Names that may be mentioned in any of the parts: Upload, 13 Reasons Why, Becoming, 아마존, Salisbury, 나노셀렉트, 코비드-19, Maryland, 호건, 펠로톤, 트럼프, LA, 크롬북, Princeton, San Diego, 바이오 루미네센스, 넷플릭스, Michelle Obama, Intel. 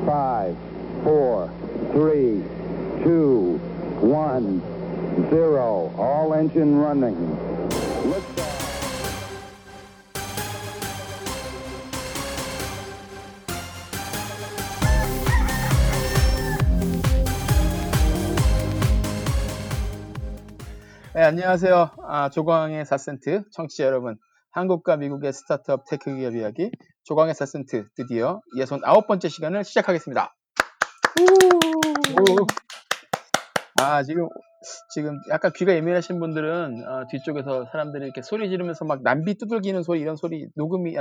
5, 4, 3, 2, 1, 0. All engine running. Lift off. 네, 안녕하세요. 조광의 4센트 청취자 여러분, 한국과 미국의 스타트업 테크 기업 이야기 조광의 4센트, 드디어 69번째 시간을 시작하겠습니다. 지금 약간 귀가 예민하신 분들은 뒤쪽에서 사람들이 이렇게 소리 지르면서 막 난비 두들기는 소리, 이런 소리 녹음이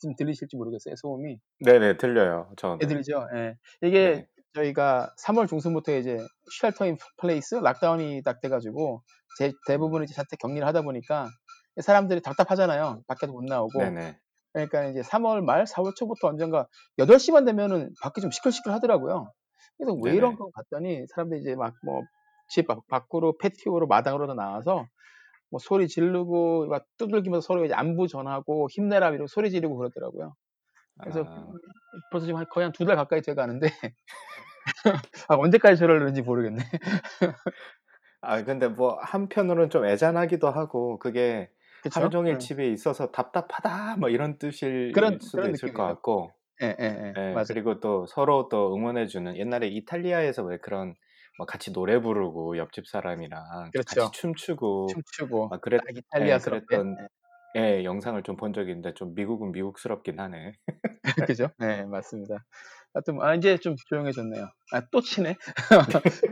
좀 들리실지 모르겠어요. 소음이. 네네, 들려요. 네, 들리죠. 네. 이게 네. 저희가 3월 중순부터 이제 쉘터 인 플레이스 락다운이 딱 돼가지고 대부분 이제 자택 격리를 하다 보니까 사람들이 답답하잖아요. 밖에도 못 나오고. 네네. 그러니까 이제 3월 말 4월 초부터 언젠가 8시만 되면은 밖이 좀 시끌시끌 하더라고요. 그래서 왜 이런 거 봤더니 사람들이 이제 막 뭐 집 밖으로 패티오로 마당으로도 나와서 뭐 소리 지르고 막 두들기면서 서로 이제 안부 전하고 힘내라 이러고 소리 지르고 그러더라고요. 그래서 벌써 지금 거의 한 2달 가까이 돼가는데 언제까지 저러는지 모르겠네. 근데 뭐 한편으로는 좀 애잔하기도 하고, 그게 하루 종일 집에 있어서 답답하다 뭐 이런 뜻일 수도 있을 것 같고. 예, 맞아요. 그리고 또 서로 또 응원해주는, 옛날에 이탈리아에서 왜 그런 막 같이 노래 부르고 옆집 사람이랑 같이 춤추고 막 이탈리아스럽던 영상을 좀 본 적이 있는데, 좀 미국은 미국스럽긴 하네. 그죠? 네, 맞습니다. 하여튼 이제 좀 조용해졌네요. 또 치네.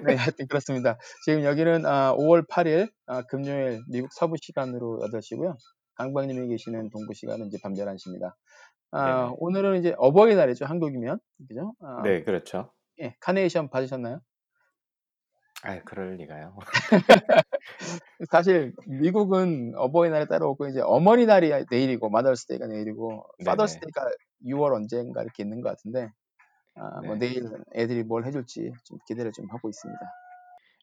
네, 하여튼 그렇습니다. 지금 여기는 5월 8일 금요일 미국 서부 시간으로 8시고요. 강박님이 계시는 동부 시간은 이제 밤 11시입니다. 오늘은 이제 어버이날이죠, 한국이면. 그죠? 네, 그렇죠. 예, 카네이션 받으셨나요? 그럴 리가요. 사실 미국은 어버이날에 따로 없고 이제 어머니날이 내일이고 마더스데이가 내일이고 파더스데이가 6월 언젠가 이렇게 있는 것 같은데, 뭐 내일 애들이 뭘 해줄지 좀 기대를 좀 하고 있습니다.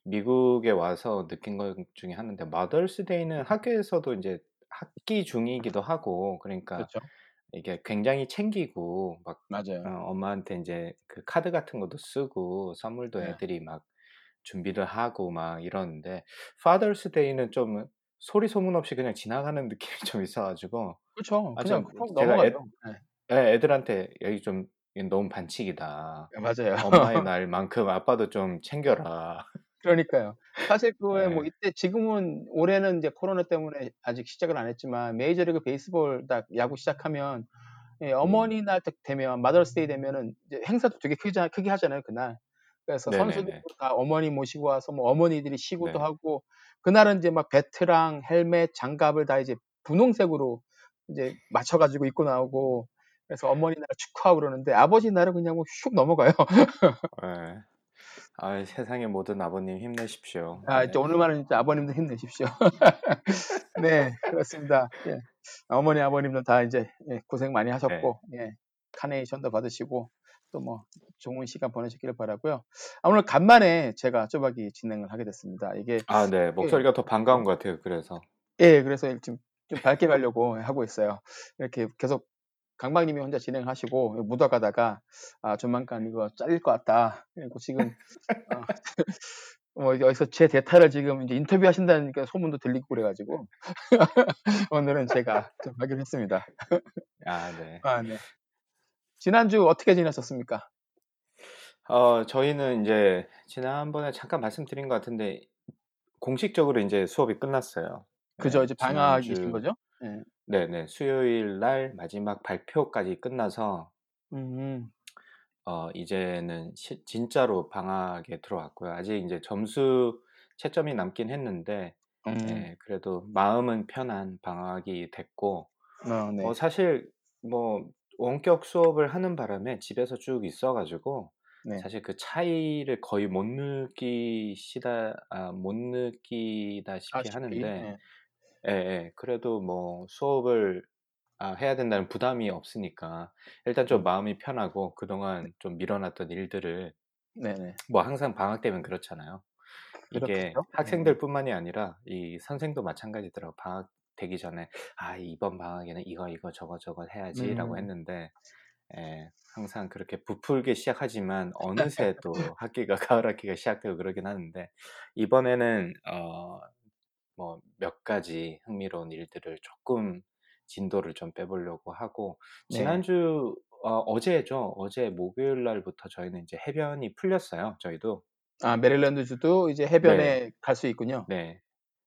미국에 와서 느낀 것 중에 하나인데, 마더스데이는 학교에서도 이제 학기 중이기도 하고, 그러니까 그렇죠. 이게 굉장히 챙기고 막 엄마한테 이제 그 카드 같은 것도 쓰고 선물도 애들이 막 준비를 하고 막 이러는데, Father's Day는 좀 소리 소문 없이 그냥 지나가는 느낌이 좀 있어가지고. 그렇죠. 그냥 넘어가요. 애들한테 여기 좀 너무 반칙이다. 맞아요. 엄마의 날만큼 아빠도 좀 챙겨라. 그러니까요. 사실 그거에 뭐 이때, 지금은 올해는 이제 코로나 때문에 아직 시작을 안 했지만 메이저리그 베이스볼 딱 야구 시작하면 어머니날 딱 되면 마더스데이 되면은 이제 행사도 되게 크게 하잖아요, 그날. 그래서 선수들 다 어머니 모시고 와서 뭐 어머니들이 시구도 하고, 그날은 이제 막 배트랑 헬멧, 장갑을 다 이제 분홍색으로 이제 맞춰가지고 입고 나오고, 그래서 어머니 날 축하하고 그러는데, 아버지 날은 그냥 뭐 슉 넘어가요. 네. 세상의 모든 아버님 힘내십시오. 이제 오늘만은 진짜 아버님도 힘내십시오. 네, 그렇습니다. 예. 어머니, 아버님도 다 이제 고생 많이 하셨고, 카네이션도 받으시고, 또 뭐 좋은 시간 보내시기를 바라고요. 오늘 간만에 제가 쪼박이 진행을 하게 됐습니다. 이게 네, 목소리가 더 반가운 것 같아요. 그래서 그래서 지금 좀 밝게 가려고 하고 있어요. 이렇게 계속 강박님이 혼자 진행하시고 묻어가다가 조만간 이거 잘릴 것 같다. 그리고 지금 여기서 제 대타를 지금 이제 인터뷰 하신다는 소문도 들리고 그래가지고 오늘은 제가 좀 하기로 했습니다. 네. 네. 지난주 어떻게 지내셨습니까? 저희는 이제 지난번에 잠깐 말씀드린 것 같은데 공식적으로 이제 수업이 끝났어요. 그죠, 이제 방학이신 거죠? 네, 수요일 날 마지막 발표까지 끝나서 이제는 진짜로 방학에 들어왔고요. 아직 이제 채점이 남긴 했는데 그래도 마음은 편한 방학이 됐고, 사실 뭐 원격 수업을 하는 바람에 집에서 쭉 있어가지고 사실 그 차이를 거의 못 느끼다시피 하는데 그래도 뭐 수업을 해야 된다는 부담이 없으니까 일단 좀 마음이 편하고, 그동안 좀 밀어놨던 일들을 뭐 항상 방학 때면 그렇잖아요. 이게 학생들뿐만이 아니라 이 선생도 마찬가지더라고. 방학 되기 전에 이번 방학에는 이거 저거 해야지라고 했는데 예, 항상 그렇게 부풀게 시작하지만 어느새 또 학기가 가을 학기가 시작되고 그러긴 하는데 이번에는 뭐 몇 가지 흥미로운 일들을 조금 진도를 좀 빼보려고 하고 네. 지난주 어제죠. 어제 목요일 날부터 저희는 이제 해변이 풀렸어요. 저희도. 아, 메릴랜드 주도 이제 해변에 네. 갈 수 있군요. 네.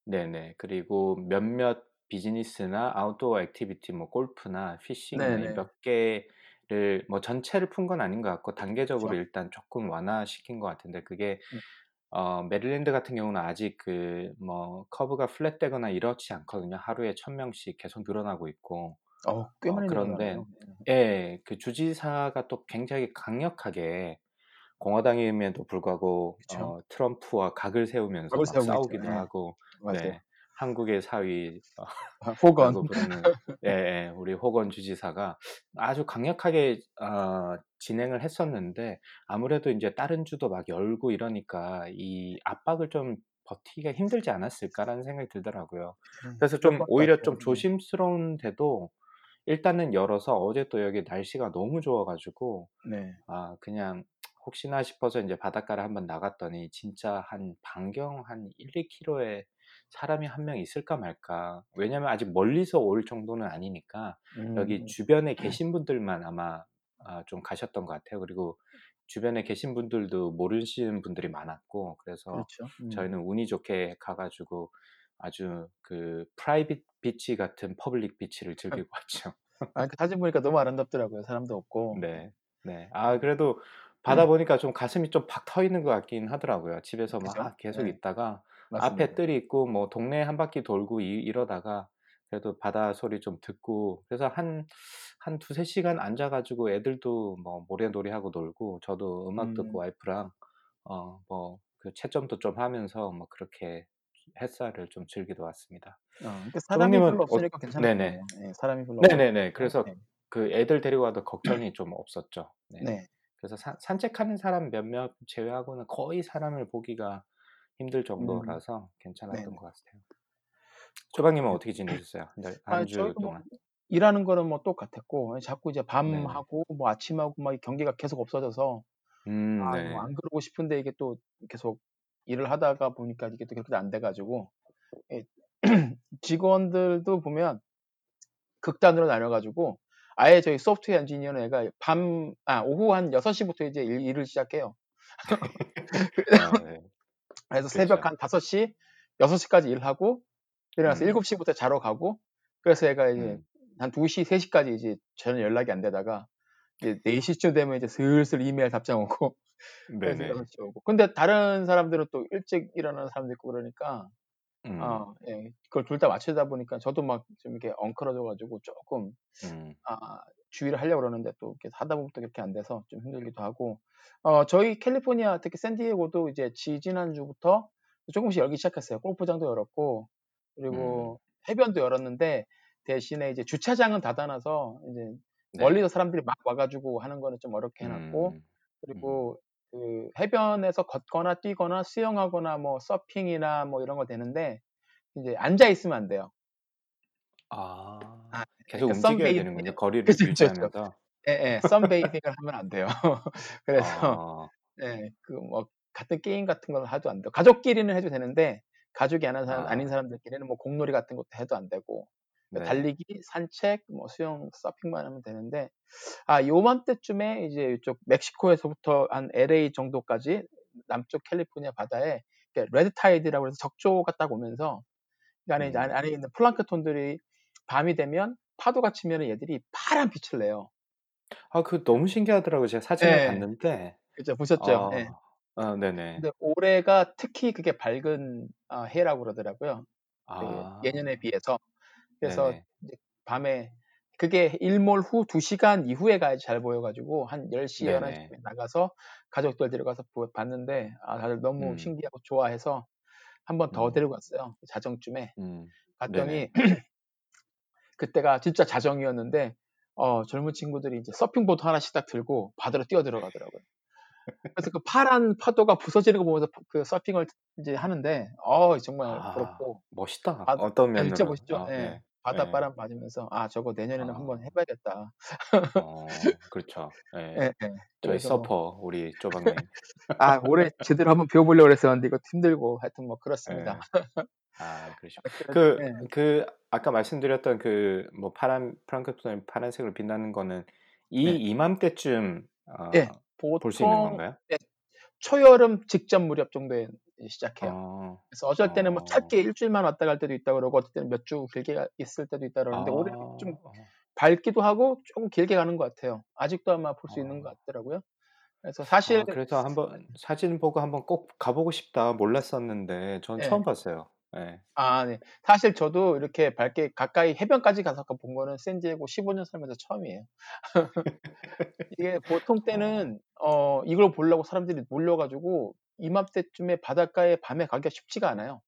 네네. 그리고 몇몇 비즈니스나 아웃도어 액티비티 뭐 골프나 피싱 몇 개를 뭐 전체를 푼 건 아닌 것 같고 단계적으로 그렇죠. 일단 조금 완화시킨 것 같은데 그게 메릴랜드 같은 경우는 아직 그 뭐 커브가 플랫되거나 이렇지 않거든요. 하루에 1,000명씩 계속 늘어나고 있고 꽤 많이 늘어나네요. 그런데 예, 그 주지사가 또 굉장히 강력하게 공화당임에도 불구하고 트럼프와 각을 세우면서 막 싸우기도 있죠. 하고 네, 한국의 사위 호건 예, 우리 호건 주지사가 아주 강력하게 진행을 했었는데 아무래도 이제 다른 주도 막 열고 이러니까 이 압박을 좀 버티기가 힘들지 않았을까라는 생각이 들더라고요. 그래서 좀 오히려 좀 조심스러운데도 일단은 열어서 어제 또 여기 날씨가 너무 좋아가지고 네. 아 그냥 혹시나 싶어서 이제 바닷가를 한번 나갔더니 진짜 한 반경 한 1, 2km에 사람이 한 명 있을까 말까. 왜냐면 아직 멀리서 올 정도는 아니니까 여기 주변에 계신 분들만 아마 좀 가셨던 것 같아요. 그리고 주변에 계신 분들도 모르시는 분들이 많았고 그래서 그렇죠. 저희는 운이 좋게 가가지고 아주 그 프라이빗 비치 같은 퍼블릭 비치를 즐기고 왔죠. 아, 사진 보니까 너무 아름답더라고요. 사람도 없고. 네, 네. 아 그래도 바다 보니까 좀 가슴이 좀 팍 터 있는 것 같긴 하더라고요. 집에서 막 그렇죠? 계속 네. 있다가 맞습니다. 앞에 뜰이 있고 뭐 동네 한 바퀴 돌고 이러다가 그래도 바다 소리 좀 듣고 그래서 한 2-3시간 앉아가지고 애들도 뭐 모래놀이하고 놀고 저도 음악 듣고 와이프랑 뭐 그 채점도 좀 하면서 뭐 그렇게 햇살을 좀 즐기러 왔습니다. 근데 사람이 별로 없으니까 괜찮아요. 네네. 네, 사람이 별로. 네네네. 그래서 네. 그 애들 데리고 와도 걱정이 좀 없었죠. 네. 네. 그래서 산책하는 사람 몇몇 제외하고는 거의 사람을 보기가 힘들 정도라서 괜찮았던 것 같아요. 조방님은 어떻게 지내셨어요? 한 주 동안 일하는 거는 뭐 똑같았고 자꾸 이제 밤하고 뭐 아침하고 막 경계가 계속 없어져서 뭐 안 그러고 싶은데 이게 또 계속 일을 하다가 보니까 이게 또 그렇게 안 돼가지고 직원들도 보면 극단으로 나눠가지고 아예 저희 소프트웨어 엔지니어는 애가 오후 한 6시부터 이제 일을 시작해요. 그래서 그렇죠. 새벽 한 5시, 6시까지 일하고 일어나서 7시부터 자러 가고 그래서 애가 이제 한 2시, 3시까지 이제 전혀 연락이 안 되다가 이제 4시쯤 되면 이제 슬슬 이메일 답장 오고 네네. 오고. 근데 다른 사람들은 또 일찍 일어나는 사람도 있고 그러니까 그걸 둘 다 맞추다 보니까 저도 막 좀 이렇게 엉클어져가지고 조금 주의를 하려고 그러는데 또 이렇게 하다 보면 또 그렇게 안 돼서 좀 힘들기도 하고 저희 캘리포니아 특히 샌디에고도 이제 지난주부터 조금씩 열기 시작했어요. 골프장도 열었고 그리고 해변도 열었는데 대신에 이제 주차장은 닫아놔서 이제 멀리서 사람들이 막 와가지고 하는 거는 좀 어렵게 해놨고 그리고 그 해변에서 걷거나 뛰거나 수영하거나 뭐 서핑이나 뭐 이런 거 되는데 이제 앉아 있으면 안 돼요. 계속 그러니까 움직여야 되는군요. 거리를 유지하면서. 예, 선베이딩을 하면 안 돼요. 그래서 그 뭐 같은 게임 같은 걸 해도 안 돼요. 가족끼리는 해도 되는데 가족이 아닌 사람들끼리는 뭐 공놀이 같은 것도 해도 안 되고 그러니까 달리기, 산책, 뭐 수영, 서핑만 하면 되는데 요맘때쯤에 이제 이쪽 멕시코에서부터 한 LA 정도까지 남쪽 캘리포니아 바다에 그러니까 레드타이드라고 해서 적조가 딱 오면서 그 안에 있는 플랑크톤들이 밤이 되면 파도가 치면 얘들이 파란 빛을 내요. 아, 그 너무 신기하더라고요. 제가 사진을 봤는데. 그죠, 보셨죠? 네. 네네. 근데 올해가 특히 그게 밝은 해라고 그러더라고요. 예년에 비해서. 그래서 이제 밤에 그게 일몰 후 2시간 이후에 가야지 잘 보여가지고 한 10시, 11시에 나가서 가족들 데려가서 봤는데 다들 너무 신기하고 좋아해서 한 번 더 데리고 갔어요. 자정쯤에. 갔더니 그때가 진짜 자정이었는데 젊은 친구들이 이제 서핑보드 하나씩 딱 들고 바다로 뛰어들어가더라고요. 그래서 그 파란 파도가 부서지는 거 보면서 그 서핑을 이제 하는데 정말 부럽고 멋있다. 어떤 면으로 진짜 멋있죠. 네. 바닷바람 맞으면서 아 저거 내년에는 한번 해봐야겠다. 그렇죠. 네. 네, 네. 저희 서퍼 우리 조방님. 아 올해 제대로 한번 배워보려고 했었는데 이거 힘들고 하여튼 뭐 그렇습니다. 네. 아 그렇죠. 그 아까 말씀드렸던 그 뭐 프랑크톤의 파란색으로 빛나는 거는 이 네. 이맘때쯤 네. 볼 수 있는 건가요? 네. 초여름 직전 무렵 정도에 시작해요. 그래서 어쩔 때는 뭐 짧게 일주일만 왔다 갈 때도 있다 그러고 어쩔 때는 몇 주 길게 있을 때도 있다 그러는데 올해 좀 밝기도 하고 조금 길게 가는 것 같아요. 아직도 아마 볼 수 있는 것 같더라고요. 그래서 사실 그래서 한번 사진 보고 한번 꼭 가보고 싶다 몰랐었는데 전 네. 처음 봤어요. 네. 아, 네. 사실 저도 이렇게 밝게 가까이 해변까지 가서 본 거는 샌디에고 15년 살면서 처음이에요. 이게 보통 때는 이걸 보려고 사람들이 몰려가지고 이맘때쯤에 바닷가에 밤에 가기가 쉽지가 않아요.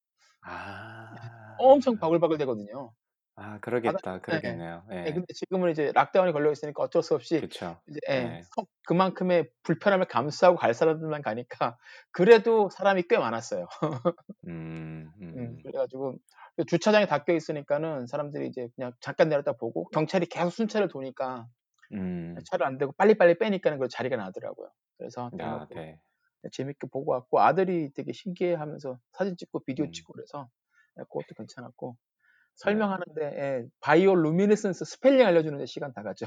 아, 엄청 바글바글 되거든요. 아, 그러겠다, 그러겠네요. 네. 네. 네. 근데 지금은 이제 락다운이 걸려 있으니까 어쩔 수 없이 그쵸. 이제 네. 네. 그만큼의 불편함을 감수하고 갈 사람들만 가니까 그래도 사람이 꽤 많았어요. 그래가지고 주차장에 닫혀 있으니까는 사람들이 이제 그냥 잠깐 내렸다 보고 경찰이 계속 순찰을 도니까 차를 안 대고 빨리빨리 빼니까는 그 자리가 나더라고요. 그래서 야, 네. 재밌게 보고 왔고 아들이 되게 신기해하면서 사진 찍고 비디오 찍고 그래서 그것도 괜찮았고. 설명하는데 예, 바이오 루미네센스 스펠링 알려주는데 시간 다 가죠.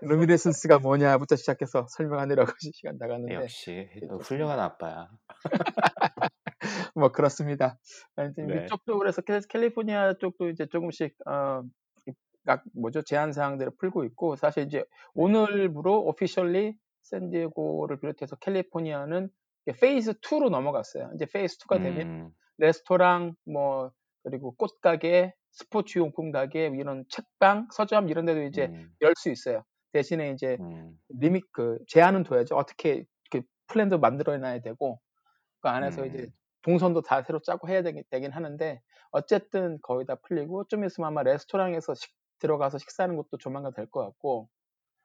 루미네센스가 뭐냐부터 시작해서 설명하느라고 시간 다 가는데 역시 훌륭한 아빠야. 뭐 그렇습니다. 네. 이쪽도 그래서 캘리포니아 쪽도 이제 조금씩 뭐죠 제한 사항들을 풀고 있고 사실 이제 오늘부로 오피셜리 샌디에고를 비롯해서 캘리포니아는 페이즈 2로 넘어갔어요. 이제 페이즈 2가 되면 레스토랑, 뭐, 그리고 꽃가게, 스포츠 용품 가게, 이런 책방, 서점, 이런 데도 이제 열 수 있어요. 대신에 이제, 제한은 둬야죠. 어떻게, 플랜도 만들어놔야 되고, 그 안에서 이제, 동선도 다 새로 짜고 해야 되긴 하는데, 어쨌든 거의 다 풀리고, 좀 있으면 아마 레스토랑에서 들어가서 식사하는 것도 조만간 될 것 같고,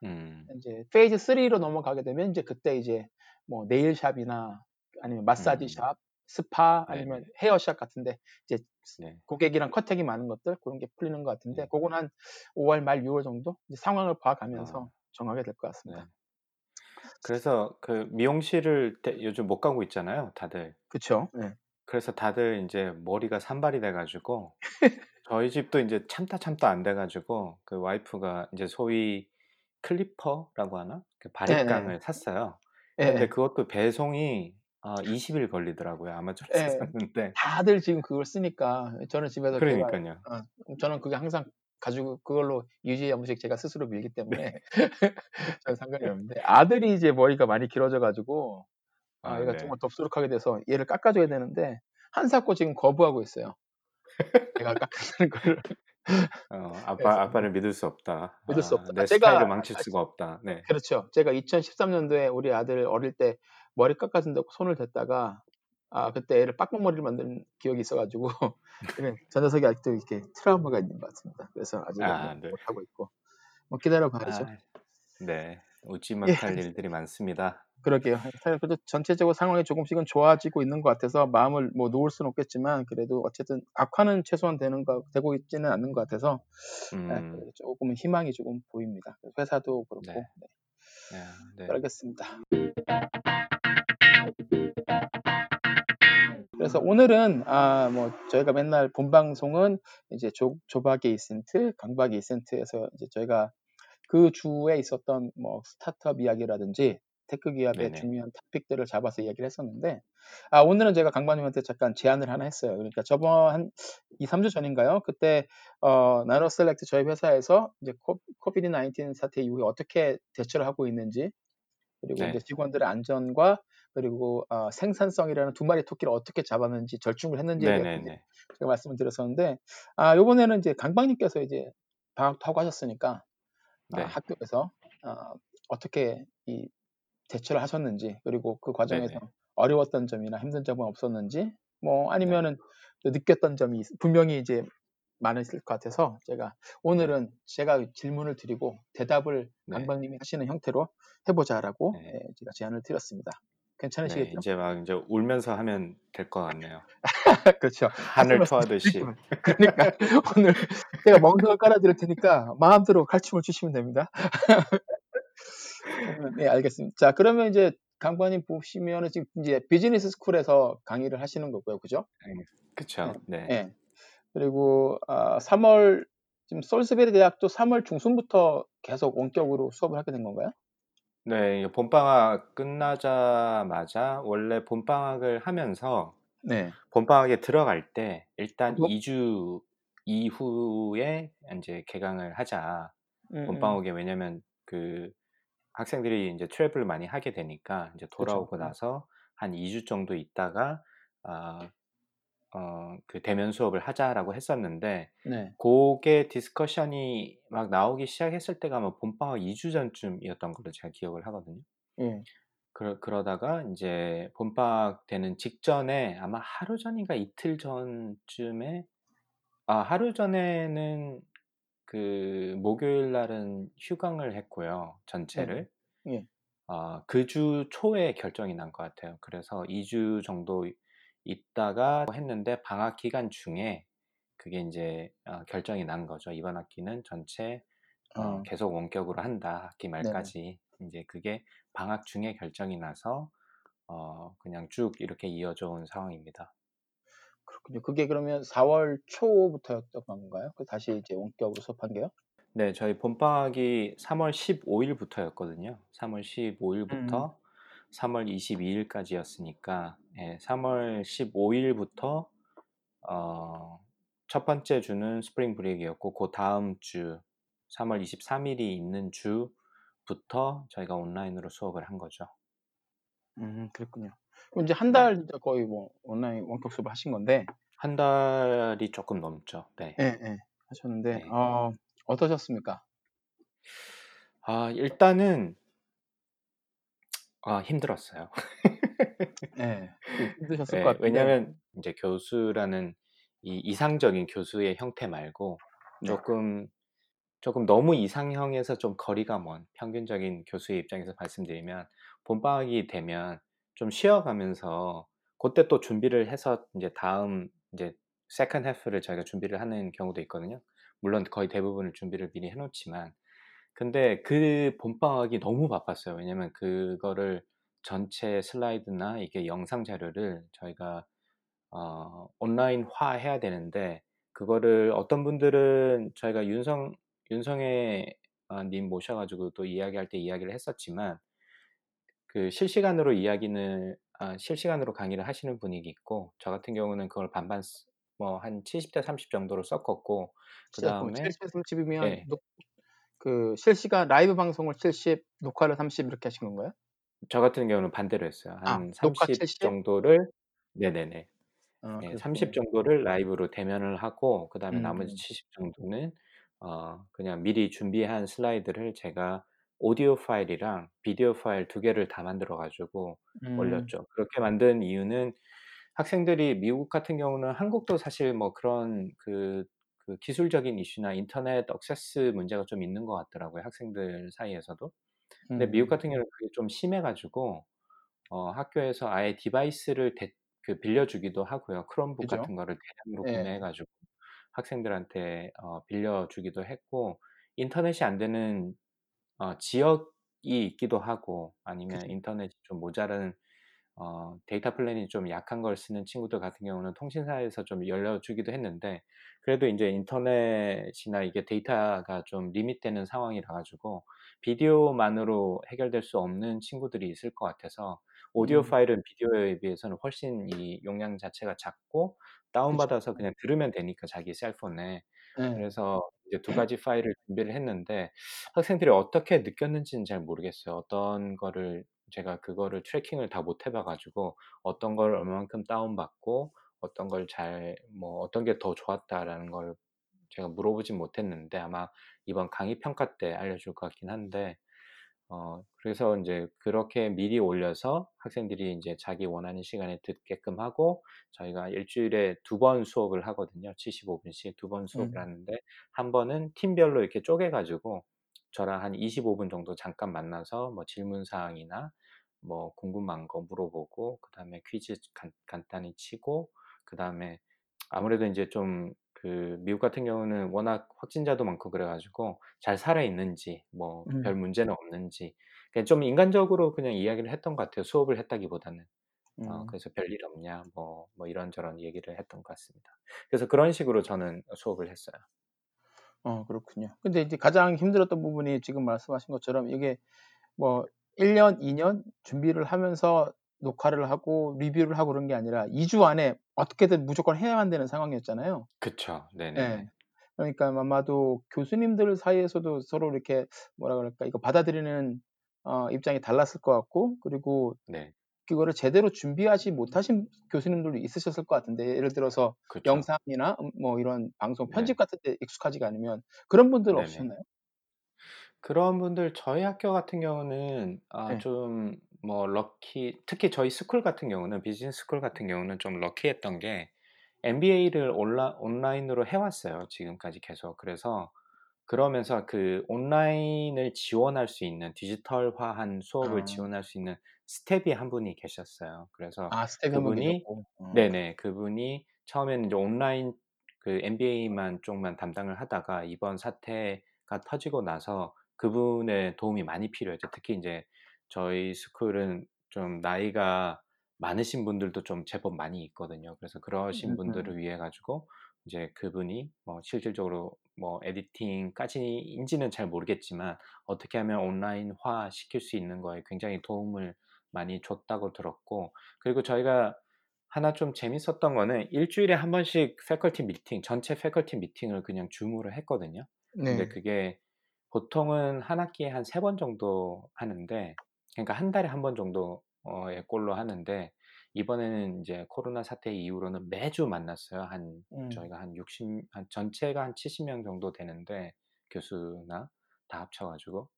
이제, 페이즈 3로 넘어가게 되면, 이제, 그때 이제, 뭐, 네일샵이나, 아니면 마사지샵, 스파 아니면 헤어샵 같은데 이제 고객이랑 컨택이 많은 것들 그런 게 풀리는 것 같은데 그건 한 5월 말 6월 정도 이제 상황을 봐가면서 정하게 될 것 같습니다. 네. 그래서 그 미용실을 요즘 못 가고 있잖아요, 다들. 그렇죠. 네. 그래서 다들 이제 머리가 산발이 돼가지고 저희 집도 이제 참다 안 돼가지고 그 와이프가 이제 소위 클리퍼라고 하나 그 바리깡을 샀어요. 근데 그것도 배송이 20일 걸리더라고요. 아마존에서 샀는데 다들 지금 그걸 쓰니까 저는 집에서 그러니까요. 저는 그게 항상 가지고 그걸로 유지에 음식 제가 스스로 밀기 때문에 저는 상관이 없는데 아들이 이제 머리가 많이 길어져가지고 얘가 정말 덥수룩하게 돼서 얘를 깎아줘야 되는데 한사코 지금 거부하고 있어요. 내가 깎아주는 걸 아빠를 믿을 수 없다. 믿을 수 없다. 내 스타일을 망칠 수가 없다. 네. 그렇죠. 제가 2013년도에 우리 아들 어릴 때 머리 깎아준다고 손을 댔다가 그때 애를 빡빡머리를 만든 기억이 있어가지고 저 녀석이 아직도 이렇게 트라우마가 있는 것 같습니다. 그래서 아직 못하고 있고 뭐 기다려봐야죠. 네, 웃지 못할 일들이 많습니다. 그러게요. 그래도 전체적으로 상황이 조금씩은 좋아지고 있는 것 같아서 마음을 뭐 놓을 수는 없겠지만 그래도 어쨌든 악화는 최소한 되고 있지는 않는 것 같아서 조금은 희망이 조금 보입니다. 회사도 그렇고 알겠습니다. 그래서 오늘은 뭐 저희가 맨날 본 방송은 이제 조박의 이센트, 강박의 이센트에서 이제 저희가 그 주에 있었던 뭐 스타트업 이야기라든지 테크 기업의 중요한 토픽들을 잡아서 이야기를 했었는데 오늘은 제가 강박님한테 잠깐 제안을 하나 했어요. 그러니까 저번 한 2-3주 전인가요? 그때 나노셀렉트 저희 회사에서 이제 코비드-19 사태 이후에 어떻게 대처를 하고 있는지 그리고 이제 직원들의 안전과 그리고 생산성이라는 두 마리 토끼를 어떻게 잡았는지 절충을 했는지에 대해서 제가 말씀을 드렸었는데 이번에는 이제 강박님께서 이제 방학도 하고 하셨으니까 학교에서 어떻게 이 대처를 하셨는지 그리고 그 과정에서 어려웠던 점이나 힘든 점은 없었는지 뭐 아니면은 느꼈던 점이 분명히 이제 많으실 것 같아서 제가 오늘은 제가 질문을 드리고 대답을 강박님이 하시는 형태로 해보자라고 제가 제안을 드렸습니다. 괜찮으시겠죠? 네, 이제 막 이제 울면서 하면 될 것 같네요. 그렇죠. 하늘 토하듯이. 그러니까 오늘 제가 멍석을 깔아드릴 테니까 마음대로 칼춤을 추시면 됩니다. 네, 알겠습니다. 자, 그러면 이제 강관님 보시면은 지금 이제 비즈니스 스쿨에서 강의를 하시는 거고요, 그죠? 그렇죠. 네. 네. 그리고 3월 지금 솔스베리 대학도 3월 중순부터 계속 원격으로 수업을 하게 된 건가요? 네, 봄방학 끝나자마자 원래 봄방학을 하면서 네. 봄방학에 들어갈 때 일단 2주 이후에 이제 개강을 하자. 봄방학에 왜냐면 그 학생들이 이제 트래블을 많이 하게 되니까 이제 돌아오고 그렇죠. 나서 한 2주 정도 있다가 그 대면 수업을 하자라고 했었는데 네. 그게 디스커션이 막 나오기 시작했을 때가 뭐 봄방학 2주 전쯤이었던 걸로 제가 기억을 하거든요. 그러다가 이제 봄방학 되는 직전에 아마 하루 전인가 이틀 전쯤에 하루 전에는 그 목요일 날은 휴강을 했고요. 전체를. 예. 그 주 초에 결정이 난 것 같아요. 그래서 2주 정도 있다가 했는데 방학 기간 중에 그게 이제 결정이 난 거죠. 이번 학기는 전체 계속 원격으로 한다. 학기 말까지. 네네. 이제 그게 방학 중에 결정이 나서 그냥 쭉 이렇게 이어져 온 상황입니다. 그렇군요. 그게 그러면 4월 초부터였던 건가요? 다시 이제 원격으로 수업한 게요? 네, 저희 봄방학이 3월 15일부터였거든요. 3월 15일부터 3월 22일까지였으니까 네, 3월 15일부터 첫 번째 주는 스프링 브레이크였고 그 다음 주 3월 23일이 있는 주부터 저희가 온라인으로 수업을 한 거죠. 그렇군요. 이제 한 달 거의 뭐 온라인 원격 수업을 하신 건데 한 달이 조금 넘죠. 네, 네, 네. 하셨는데 네. 어떠셨습니까? 일단은 힘들었어요. 네, 힘드셨을 네, 것 같아요. 왜냐하면 이제 교수라는 이 이상적인 교수의 형태 말고 조금 너무 이상형에서 좀 거리가 먼 평균적인 교수의 입장에서 말씀드리면 봄방학이 되면 좀 쉬어가면서 그때 또 준비를 해서 이제 다음 이제 세컨드 해프를 저희가 준비를 하는 경우도 있거든요. 물론 거의 대부분을 준비를 미리 해놓지만 근데 그 봄방학이 너무 바빴어요. 왜냐면 그거를 전체 슬라이드나 이게 영상 자료를 저희가 온라인화 해야 되는데 그거를 어떤 분들은 저희가 윤성애 님 모셔가지고 또 이야기할 때 이야기를 했었지만 그 실시간으로 실시간으로 강의를 하시는 분위기 있고 저 같은 경우는 그걸 반반 뭐 한 70대 30 정도로 섞었고 그다음에 70이면 네. 그 실시간 라이브 방송을 70, 녹화를 30 이렇게 하신 건가요? 저 같은 경우는 반대로 했어요. 한 30 정도를 네네네. 네, 30 정도를 라이브로 대면을 하고 그다음에 나머지 70 정도는 그냥 미리 준비한 슬라이드를 제가 오디오 파일이랑 비디오 파일 2개를 다 만들어가지고 올렸죠. 그렇게 만든 이유는 학생들이 미국 같은 경우는 한국도 사실 뭐 그런 그 기술적인 이슈나 인터넷 액세스 문제가 좀 있는 것 같더라고요. 학생들 사이에서도. 근데 미국 같은 경우는 그게 좀 심해가지고 학교에서 아예 디바이스를 빌려주기도 하고요. 크롬북 그죠? 같은 거를 대량으로 네. 구매해가지고 학생들한테 빌려주기도 했고 인터넷이 안 되는 지역이 있기도 하고 아니면 그치. 인터넷이 좀 모자른 데이터 플랜이 좀 약한 걸 쓰는 친구들 같은 경우는 통신사에서 좀 열려주기도 했는데 그래도 이제 인터넷이나 이게 데이터가 좀 리밋되는 상황이라 가지고 비디오만으로 해결될 수 없는 친구들이 있을 것 같아서 오디오 파일은 비디오에 비해서는 훨씬 이 용량 자체가 작고 다운받아서 그냥 들으면 되니까 자기 셀폰에 그래서 이제 2가지 파일을 준비를 했는데 학생들이 어떻게 느꼈는지는 잘 모르겠어요. 어떤 거를 제가 그거를 트래킹을 다 못 해봐가지고 어떤 걸 얼만큼 다운받고 어떤 걸 어떤 게 더 좋았다라는 걸 제가 물어보진 못했는데 아마 이번 강의 평가 때 알려줄 것 같긴 한데 그래서 이제 그렇게 미리 올려서 학생들이 이제 자기 원하는 시간에 듣게끔 하고 저희가 일주일에 2번 수업을 하거든요. 75분씩 2번 수업을 하는데 한 번은 팀별로 이렇게 쪼개가지고 저랑 한 25분 정도 잠깐 만나서 뭐 질문사항이나 뭐 궁금한 거 물어보고, 그 다음에 퀴즈 간단히 치고, 그 다음에 아무래도 이제 좀 그 미국 같은 경우는 워낙 확진자도 많고 그래가지고 잘 살아 있는지 뭐 별 문제는 없는지 그냥 좀 인간적으로 그냥 이야기를 했던 것 같아요. 수업을 했다기보다는. 그래서 별일 없냐 뭐 이런저런 얘기를 했던 것 같습니다. 그래서 그런 식으로 저는 수업을 했어요. 그렇군요. 근데 이제 가장 힘들었던 부분이 지금 말씀하신 것처럼 이게 뭐 1년, 2년 준비를 하면서 녹화를 하고 리뷰를 하고 그런 게 아니라 2주 안에 어떻게든 무조건 해야만 되는 상황이었잖아요. 그렇죠. 네네. 네. 그러니까 아마도 교수님들 사이에서도 서로 이렇게 뭐라 그럴까 이거 받아들이는 입장이 달랐을 것 같고, 그리고 네. 그거를 제대로 준비하지 못하신 교수님들도 있으셨을 것 같은데, 예를 들어서 그쵸. 영상이나 뭐 이런 방송 편집 네. 같은 데 익숙하지가 않으면 그런 분들 네네. 없으셨나요? 그런 분들 저희 학교 같은 경우는 네. 좀 뭐 럭키, 특히 저희 스쿨 같은 경우는 비즈니스 스쿨 같은 경우는 좀 럭키했던 게 MBA를 온라인으로 해왔어요. 지금까지 계속. 그래서 그러면서 그 온라인을 지원할 수 있는 디지털화한 수업을 지원할 수 있는 스텝이 한 분이 계셨어요. 그래서 그분이 네네 그분이 처음에는 이제 온라인 그 MBA만 쪽만 담당을 하다가 이번 사태가 터지고 나서 그분의 도움이 많이 필요했죠. 특히 이제 저희 스쿨은 좀 나이가 많으신 분들도 좀 제법 많이 있거든요. 그래서 그러신 분들을 위해 가지고 이제 그분이 뭐 실질적으로 뭐 에디팅까지인지는 잘 모르겠지만 어떻게 하면 온라인화 시킬 수 있는 거에 굉장히 도움을 많이 줬다고 들었고, 그리고 저희가 하나 좀 재밌었던 거는 일주일에 한 번씩 패컬티 미팅, 전체 패컬티 미팅을 그냥 줌으로 했거든요. 네. 근데 그게 보통은 한 학기에 한 3번 정도 하는데, 그러니까 한 달에 한 번 정도의 꼴로 하는데, 이번에는 이제 코로나 사태 이후로는 매주 만났어요. 저희가 한 60, 한 전체가 한 70명 정도 되는데, 교수나 다 합쳐가지고.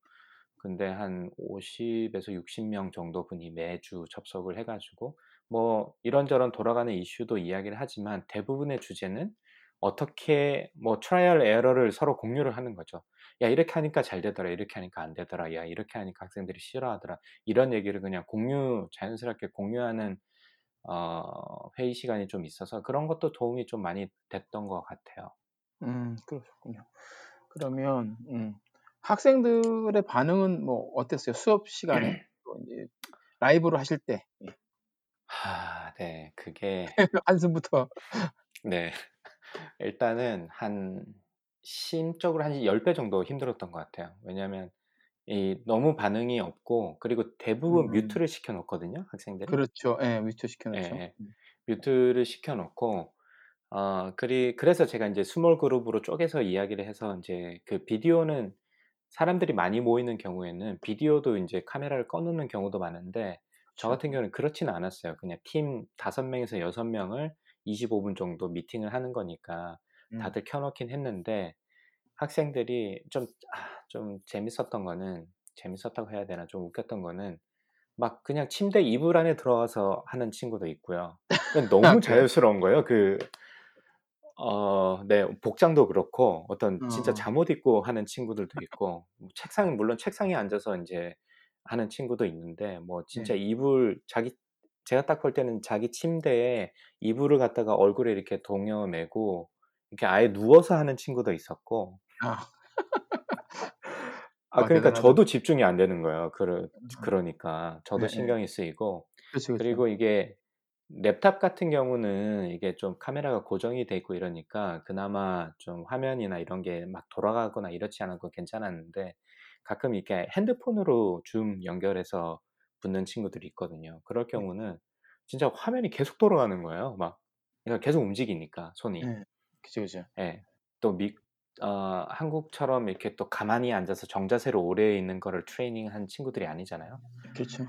근데 한 50에서 60명 정도 분이 매주 접속을 해가지고, 뭐 이런저런 돌아가는 이슈도 이야기를 하지만 대부분의 주제는 어떻게 뭐 트라이얼 에러를 서로 공유를 하는 거죠. 야, 이렇게 하니까 잘 되더라. 이렇게 하니까 안 되더라. 야, 이렇게 하니까 학생들이 싫어하더라. 이런 얘기를 그냥 자연스럽게 공유하는 회의 시간이 좀 있어서 그런 것도 도움이 좀 많이 됐던 것 같아요. 그렇군요. 그러면 학생들의 반응은 뭐 어땠어요? 수업 시간에 라이브로 하실 때. 네, 그게 한숨부터. 네. 일단은 심적으로 한 10배 정도 힘들었던 것 같아요. 왜냐하면 너무 반응이 없고, 그리고 대부분 뮤트를 시켜놓거든요, 학생들이. 그렇죠. 예, 뮤트 시켜놓죠. 예, 뮤트를 시켜놓고, 그래서 제가 이제 스몰 그룹으로 쪼개서 이야기를 해서, 이제 그 비디오는 사람들이 많이 모이는 경우에는 비디오도 이제 카메라를 꺼놓는 경우도 많은데, 저 같은 경우는 그렇지는 않았어요. 그냥 팀 5명에서 6명을 25분 정도 미팅을 하는 거니까 다들 켜놓긴 했는데, 학생들이 좀 재밌었던 거는, 재밌었다고 해야 되나, 좀 웃겼던 거는 막 그냥 침대 이불 안에 들어가서 하는 친구도 있고요. 너무 자유스러운 거예요. 네, 복장도 그렇고 어떤 진짜 잠옷 입고 하는 친구들도 있고, 물론 책상에 앉아서 이제 하는 친구도 있는데, 뭐 진짜 이불 제가 딱 볼 때는 자기 침대에 이불을 갖다가 얼굴에 이렇게 동여매고 이렇게 아예 누워서 하는 친구도 있었고. 그러니까 대단하다. 저도 집중이 안 되는 거예요. 그러니까 저도 신경이 쓰이고. 그렇죠. 그리고 이게 랩탑 같은 경우는 이게 좀 카메라가 고정이 돼 있고 이러니까 그나마 좀 화면이나 이런 게 막 돌아가거나 이렇지 않아서 괜찮았는데, 가끔 이렇게 핸드폰으로 줌 연결해서 붙는 친구들이 있거든요. 그럴 경우는 진짜 화면이 계속 돌아가는 거예요. 막 계속 움직이니까 손이. 그죠. 예. 또 한국처럼 이렇게 또 가만히 앉아서 정자세로 오래 있는 거를 트레이닝한 친구들이 아니잖아요. 그렇죠.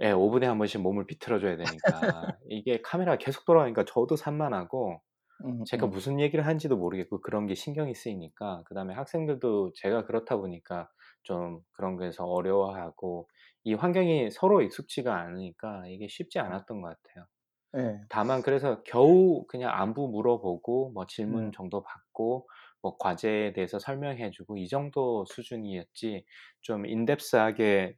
예, 5분에 한 번씩 몸을 비틀어줘야 되니까 이게 카메라가 계속 돌아가니까 저도 산만하고 제가 무슨 얘기를 하는지도 모르겠고, 그런 게 신경이 쓰이니까, 그 다음에 학생들도 제가 그렇다 보니까 좀 그런 거에서 어려워하고, 이 환경이 서로 익숙지가 않으니까 이게 쉽지 않았던 것 같아요. 네. 다만 그래서 겨우 그냥 안부 물어보고 뭐 질문 정도 받고 뭐 과제에 대해서 설명해주고 이 정도 수준이었지, 좀 인뎁스하게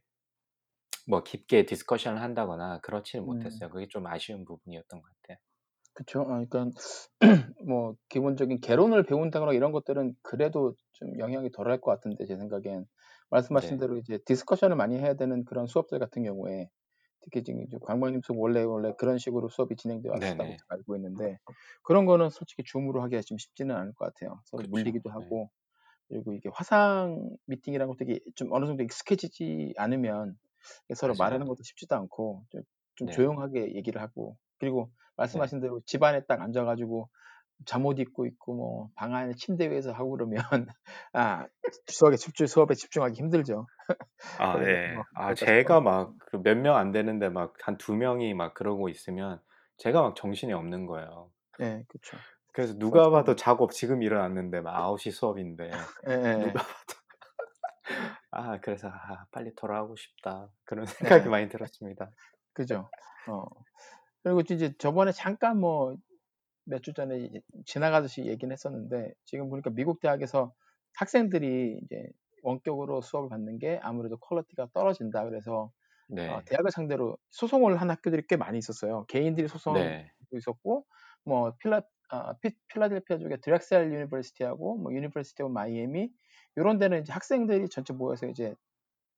뭐 깊게 디스커션을 한다거나 그렇지는 못했어요. 그게 좀 아쉬운 부분이었던 것 같아요. 그렇죠. 아, 그러니까 뭐 기본적인 개론을 배운다거나 이런 것들은 그래도 좀 영향이 덜할 것 같은데 제 생각엔 말씀하신 대로 이제 디스커션을 많이 해야 되는 그런 수업들 같은 경우에 특히 지금 광범위님 수업 원래 그런 식으로 수업이 진행되어 왔다고 알고 있는데 그런 거는 솔직히 줌으로 하기가 좀 쉽지는 않을 것 같아요. 서로 물리기도 하고 그리고 이게 화상 미팅이라는 것도 되게 좀 어느 정도 익숙해지지 않으면 서로 말하는 것도 쉽지도 않고 좀 조용하게 얘기를 하고 그리고 말씀하신 대로 집안에 딱 앉아가지고 잠옷 입고 있고 뭐 방 안에 침대 위에서 하고 그러면 아 수업에 집중하기 힘들죠. 아 네. 아 제가 막 몇 명 안 되는데 막 한 2명이 막 그러고 있으면 제가 막 정신이 없는 거예요. 네, 그렇죠. 그래서 누가 봐도 작업 지금 일어났는데 막 9시 수업인데 누가 봐도 아 그래서 아, 빨리 돌아가고 싶다 그런 생각이 많이 들었습니다. 그죠. 그리고 이제 저번에 잠깐 뭐 몇 주 전에 지나가듯이 얘기는 했었는데 지금 보니까 미국 대학에서 학생들이 이제 원격으로 수업을 받는 게 아무래도 퀄리티가 떨어진다 그래서 대학을 상대로 소송을 한 학교들이 꽤 많이 있었어요. 개인들이 소송도 있었고 뭐 필라델피아 쪽에 드렉셀 유니버시티하고 뭐 유니버시티 오브 마이애미 이런 데는 이제 학생들이 전체 모여서 이제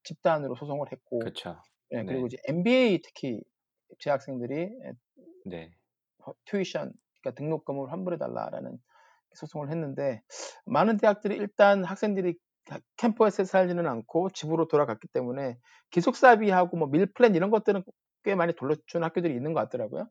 집단으로 소송을 했고 네, 그리고 이제 MBA 특히 재학생들이 튜이션 그러니까 등록금을 환불해달라라는 소송을 했는데 많은 대학들이 일단 학생들이 캠퍼스에 살지는 않고 집으로 돌아갔기 때문에 기숙사비하고 뭐 밀플랜 이런 것들은 꽤 많이 돌려준 학교들이 있는 것 같더라고요.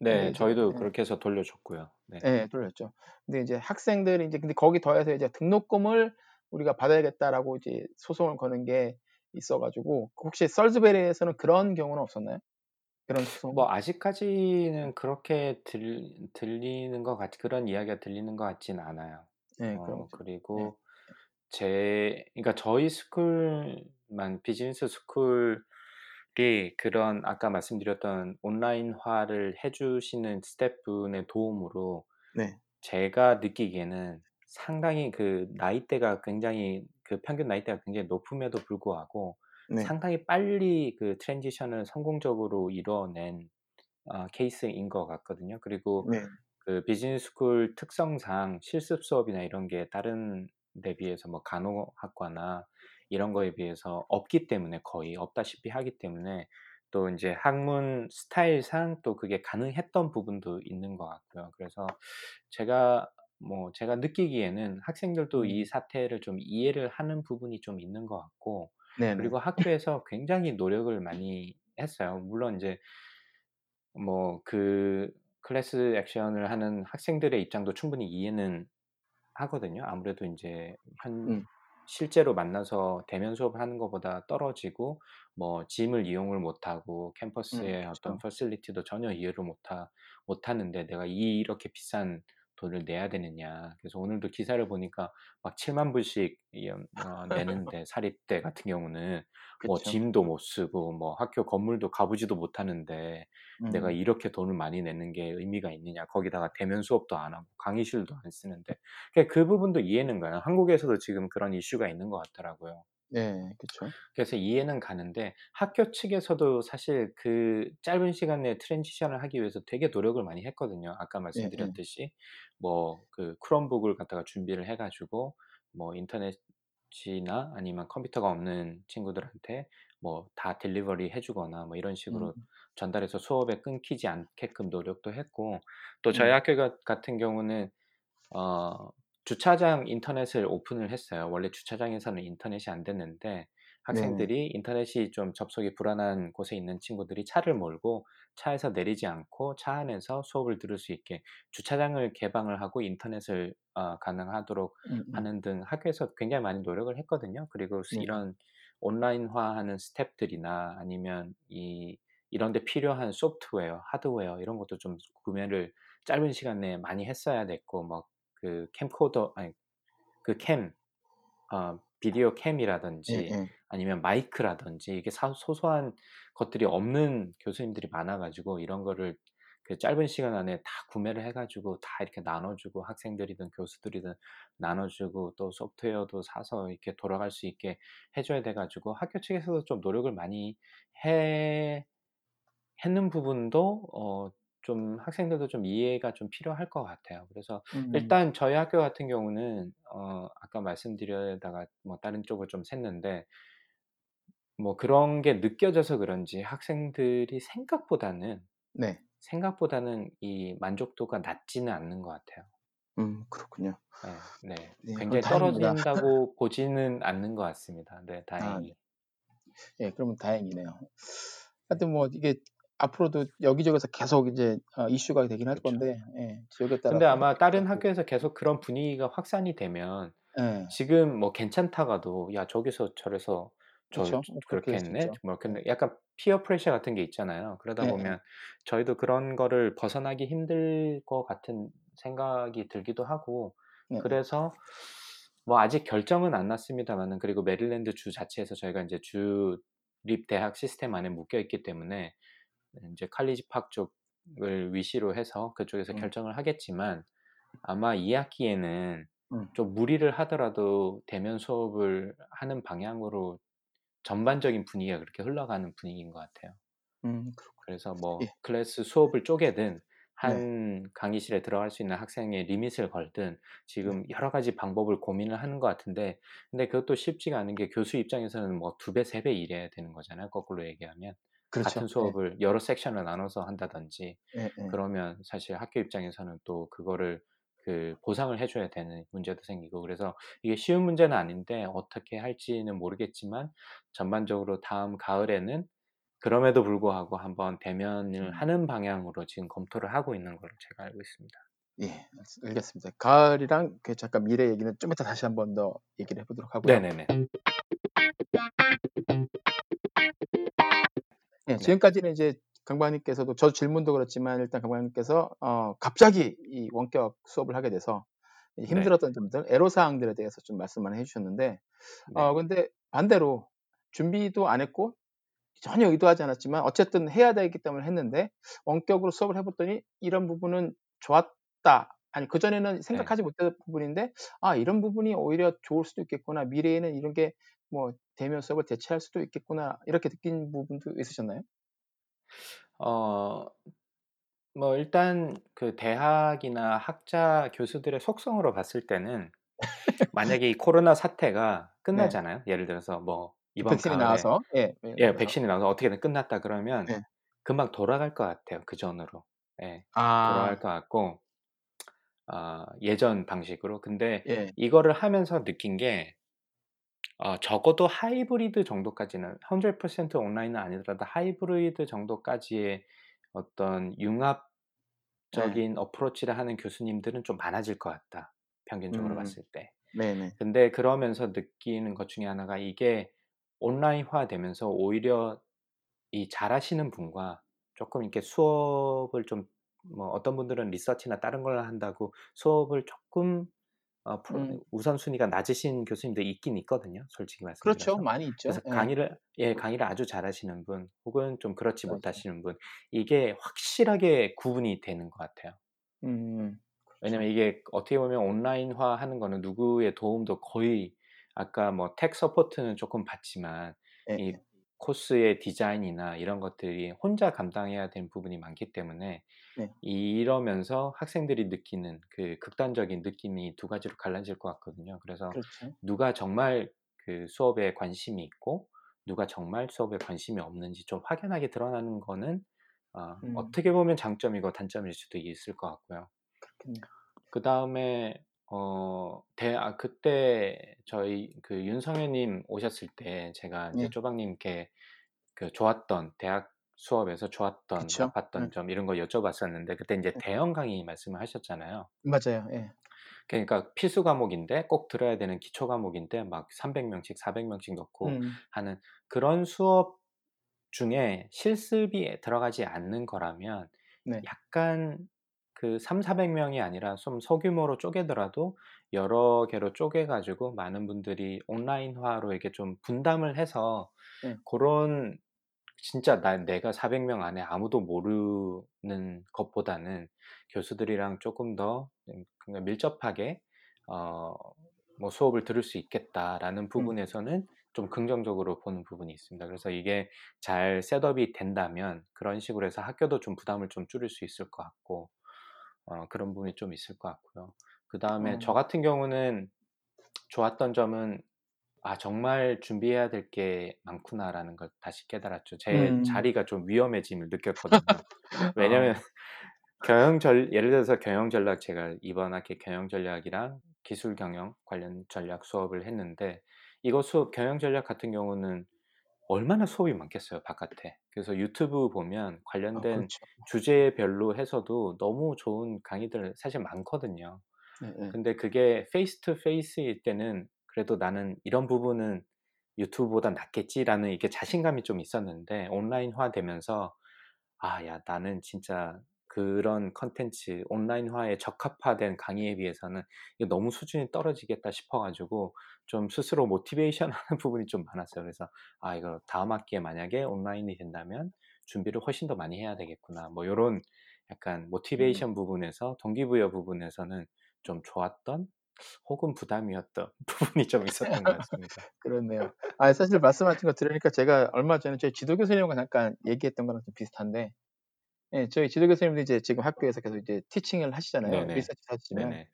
네, 저희도 그렇게 해서 돌려줬고요. 네, 돌렸죠. 근데 이제 학생들이 이제 근데 거기 더해서 이제 등록금을 우리가 받아야겠다라고 이제 소송을 거는 게 있어가지고 혹시 설즈베리에서는 그런 경우는 없었나요? 그런 소송? 뭐 아직까지는 그렇게 들리는 것 같 그런 이야기가 들리는 것 같진 않아요. 네, 그리고 그러니까 저희 스쿨만 비즈니스 스쿨 그런 아까 말씀드렸던 온라인화를 해주시는 스태프분의 도움으로 제가 느끼기에는 상당히 그 나이대가 굉장히 그 평균 나이대가 굉장히 높음에도 불구하고 상당히 빨리 그 트랜지션을 성공적으로 이뤄낸 케이스인 것 같거든요. 그리고 그 비즈니스 스쿨 특성상 실습 수업이나 이런 게 다른 데 비해서 뭐 간호학과나 이런 거에 비해서 없기 때문에 거의 없다시피 하기 때문에 또 이제 학문 스타일상 또 그게 가능했던 부분도 있는 것 같고요. 그래서 제가 느끼기에는 학생들도 이 사태를 좀 이해를 하는 부분이 좀 있는 것 같고 그리고 학교에서 굉장히 노력을 많이 했어요. 물론 이제 뭐 그 클래스 액션을 하는 학생들의 입장도 충분히 이해는 하거든요. 아무래도 이제 실제로 만나서 대면 수업을 하는 것보다 떨어지고 뭐 짐을 이용을 못하고 캠퍼스의 어떤 퍼실리티도 전혀 이해를 못하는데 내가 이렇게 비싼 돈을 내야 되느냐. 그래서 오늘도 기사를 보니까 막 7만 불씩 내는데 사립대 같은 경우는 뭐 짐도 못 쓰고 뭐 학교 건물도 가보지도 못하는데 내가 이렇게 돈을 많이 내는 게 의미가 있느냐. 거기다가 대면 수업도 안 하고 강의실도 안 쓰는데 그러니까 그 부분도 이해는 가요. 한국에서도 지금 그런 이슈가 있는 것 같더라고요. 네, 그렇죠. 그래서 이해는 가는데 학교 측에서도 사실 그 짧은 시간에 트랜지션을 하기 위해서 되게 노력을 많이 했거든요. 아까 말씀드렸듯이 뭐 그 크롬북을 갖다가 준비를 해가지고 뭐 인터넷이나 아니면 컴퓨터가 없는 친구들한테 뭐 다 딜리버리 해주거나 뭐 이런 식으로 전달해서 수업에 끊기지 않게끔 노력도 했고 또 저희 학교 같은 경우는 주차장 인터넷을 오픈을 했어요. 원래 주차장에서는 인터넷이 안 됐는데 학생들이 인터넷이 좀 접속이 불안한 곳에 있는 친구들이 차를 몰고 차에서 내리지 않고 차 안에서 수업을 들을 수 있게 주차장을 개방을 하고 인터넷을 가능하도록 하는 등 학교에서 굉장히 많이 노력을 했거든요. 그리고 이런 온라인화하는 스태프들이나 아니면 이런 데 필요한 소프트웨어, 하드웨어 이런 것도 좀 구매를 짧은 시간에 많이 했어야 됐고 막 그 캠코더 아니 그 캠 비디오 캠이라든지 아니면 마이크라든지 이게 소소한 것들이 없는 교수님들이 많아가지고 이런 거를 짧은 시간 안에 다 구매를 해가지고 다 이렇게 나눠주고 학생들이든 교수들이든 나눠주고 또 소프트웨어도 사서 이렇게 돌아갈 수 있게 해줘야 돼가지고 학교 측에서도 좀 노력을 많이 했는 부분도 좀 학생들도 좀 이해가 좀 필요할 것 같아요. 그래서 일단 저희 학교 같은 경우는 아까 말씀드리다가 뭐 다른 쪽을 좀 샜는데 뭐 그런 게 느껴져서 그런지 학생들이 생각보다는 이 만족도가 낮지는 않는 것 같아요. 그렇군요. 네, 네. 네 굉장히 떨어진다고 보지는 않는 것 같습니다. 네, 다행히. 예, 네, 그러면 다행이네요. 하여튼 뭐 이게 앞으로도 여기저기서 계속 이제 이슈가 되긴 할 그렇죠. 건데, 예, 지역에 따라. 근데 아마 다른 학교에서 계속 그런 분위기가 확산이 되면 네. 지금 뭐 괜찮다가도 야 저기서 저래서 저 그렇죠? 그렇게 했네, 뭐 약간 피어 프레셔 같은 게 있잖아요. 그러다 네. 보면 저희도 그런 거를 벗어나기 힘들 것 같은 생각이 들기도 하고, 네. 그래서 뭐 아직 결정은 안 났습니다만은 그리고 메릴랜드 주 자체에서 저희가 이제 주립 대학 시스템 안에 묶여 있기 때문에. 이제 칼리지 팍 쪽을 위시로 해서 그쪽에서 결정을 하겠지만 아마 2학기에는 좀 무리를 하더라도 대면 수업을 하는 방향으로 전반적인 분위기가 그렇게 흘러가는 분위기인 것 같아요. 그래서 뭐 예. 클래스 수업을 쪼개든 한 네. 강의실에 들어갈 수 있는 학생의 리밋을 걸든 지금 여러 가지 방법을 고민을 하는 것 같은데 근데 그것도 쉽지가 않은 게 교수 입장에서는 뭐 2배, 3배 일해야 되는 거잖아요. 거꾸로 얘기하면. 그렇죠. 같은 수업을 네. 여러 섹션을 나눠서 한다든지 네, 네. 그러면 사실 학교 입장에서는 또 그거를 그 보상을 해줘야 되는 문제도 생기고 그래서 이게 쉬운 문제는 아닌데 어떻게 할지는 모르겠지만 전반적으로 다음 가을에는 그럼에도 불구하고 한번 대면을 하는 방향으로 지금 검토를 하고 있는 걸로 제가 알고 있습니다. 예, 알겠습니다. 가을이랑 그 잠깐 미래 얘기는 좀 이따 다시 한번 더 얘기를 해보도록 하고요. 네네네. 네, 지금까지는 이제 강박님께서도 저 질문도 그렇지만 일단 강박님께서 갑자기 이 원격 수업을 하게 돼서 힘들었던 네. 점들, 애로사항들에 대해서 좀 말씀만 해주셨는데, 네. 근데 반대로 준비도 안 했고 전혀 의도하지 않았지만 어쨌든 해야 되기 때문에 했는데 원격으로 수업을 해봤더니 이런 부분은 좋았다. 아니 그 전에는 생각하지 네. 못했던 부분인데 아 이런 부분이 오히려 좋을 수도 있겠구나. 미래에는 이런 게 뭐 대면 수업을 대체할 수도 있겠구나 이렇게 느낀 부분도 있으셨나요? 뭐 일단 그 대학이나 학자 교수들의 속성으로 봤을 때는 만약에 이 코로나 사태가 끝나잖아요. 네. 예를 들어서 뭐 이번 백신이 가을에 나와서 예 백신이 나와서 어떻게든 끝났다 그러면 네. 금방 돌아갈 것 같아요. 그 전으로 예, 돌아갈 것 같고 예전 방식으로 근데 예. 이거를 하면서 느낀 게 적어도 하이브리드 정도까지는 100% 온라인은 아니더라도 하이브리드 정도까지의 어떤 융합적인 네. 어프로치를 하는 교수님들은 좀 많아질 것 같다. 평균적으로 봤을 때. 네네. 근데 그러면서 느끼는 것 중에 하나가 이게 온라인화 되면서 오히려 이 잘하시는 분과 조금 이렇게 수업을 좀 뭐 어떤 분들은 리서치나 다른 걸 한다고 수업을 조금 우선순위가 낮으신 교수님도 있긴 있거든요. 솔직히 말씀드려서. 그렇죠. 많이 있죠. 그래서 강의를 아주 잘하시는 분 혹은 좀 그렇지 맞아요. 못하시는 분 이게 확실하게 구분이 되는 것 같아요. 그렇죠. 왜냐면 이게 어떻게 보면 온라인화 하는 거는 누구의 도움도 거의 아까 뭐 텍 서포트는 조금 받지만 이 코스의 디자인이나 이런 것들이 혼자 감당해야 되는 부분이 많기 때문에 네. 이러면서 학생들이 느끼는 그 극단적인 느낌이 두 가지로 갈라질 것 같거든요. 그래서 그렇죠. 누가 정말 그 수업에 관심이 있고 누가 정말 수업에 관심이 없는지 좀 확연하게 드러나는 거는 어떻게 보면 장점이고 단점일 수도 있을 것 같고요. 그 다음에 그때 저희 그 윤성현님 오셨을 때 제가 이제 네. 쪼박님께 그 좋았던 대학 수업에서 좋았던, 그쵸? 나빴던 점 이런 거 여쭤봤었는데 그때 이제 대형 강의 말씀을 하셨잖아요. 맞아요. 예. 그러니까 필수 과목인데 꼭 들어야 되는 기초 과목인데 막 300명씩, 400명씩 넣고 하는 그런 수업 중에 실습이 들어가지 않는 거라면 네. 약간 그 300~400명이 아니라 좀 소규모로 쪼개더라도 여러 개로 쪼개가지고 많은 분들이 온라인화로 이렇게 좀 분담을 해서 그런 진짜 내가 400명 안에 아무도 모르는 것보다는 교수들이랑 조금 더 밀접하게 뭐 수업을 들을 수 있겠다라는 부분에서는 좀 긍정적으로 보는 부분이 있습니다. 그래서 이게 잘 셋업이 된다면 그런 식으로 해서 학교도 좀 부담을 좀 줄일 수 있을 것 같고 그런 부분이 좀 있을 것 같고요. 그 다음에 저 같은 경우는 좋았던 점은 아 정말 준비해야 될 게 많구나라는 걸 다시 깨달았죠. 제 자리가 좀 위험해짐을 느꼈거든요. 왜냐면 예를 들어서 경영 전략 제가 이번 학기 경영 전략이랑 기술 경영 관련 전략 수업을 했는데 이거 수업 경영 전략 같은 경우는 얼마나 수업이 많겠어요 바깥에. 그래서 유튜브 보면 관련된 그렇죠. 주제별로 해서도 너무 좋은 강의들 사실 많거든요. 근데 그게 페이스 투 페이스일 때는 그래도 나는 이런 부분은 유튜브보다 낫겠지라는 이렇게 자신감이 좀 있었는데 온라인화 되면서 아, 야, 나는 진짜 그런 컨텐츠 온라인화에 적합화된 강의에 비해서는 이게 너무 수준이 떨어지겠다 싶어가지고 좀 스스로 모티베이션 하는 부분이 좀 많았어요. 그래서 아, 이거 다음 학기에 만약에 온라인이 된다면 준비를 훨씬 더 많이 해야 되겠구나. 뭐 이런 약간 모티베이션 부분에서 동기부여 부분에서는 좀 좋았던 혹은 부담이었던 부분이 좀 있었던 것 같습니다. 그렇네요. 아 사실 말씀하신 거 들으니까 제가 얼마 전에 저희 지도교 선생님과 잠깐 얘기했던 거랑 좀 비슷한데, 예, 저희 지도교 선생님도 이제 지금 학교에서 계속 이제 티칭을 하시잖아요. 네네. 리서치 하시면 네네.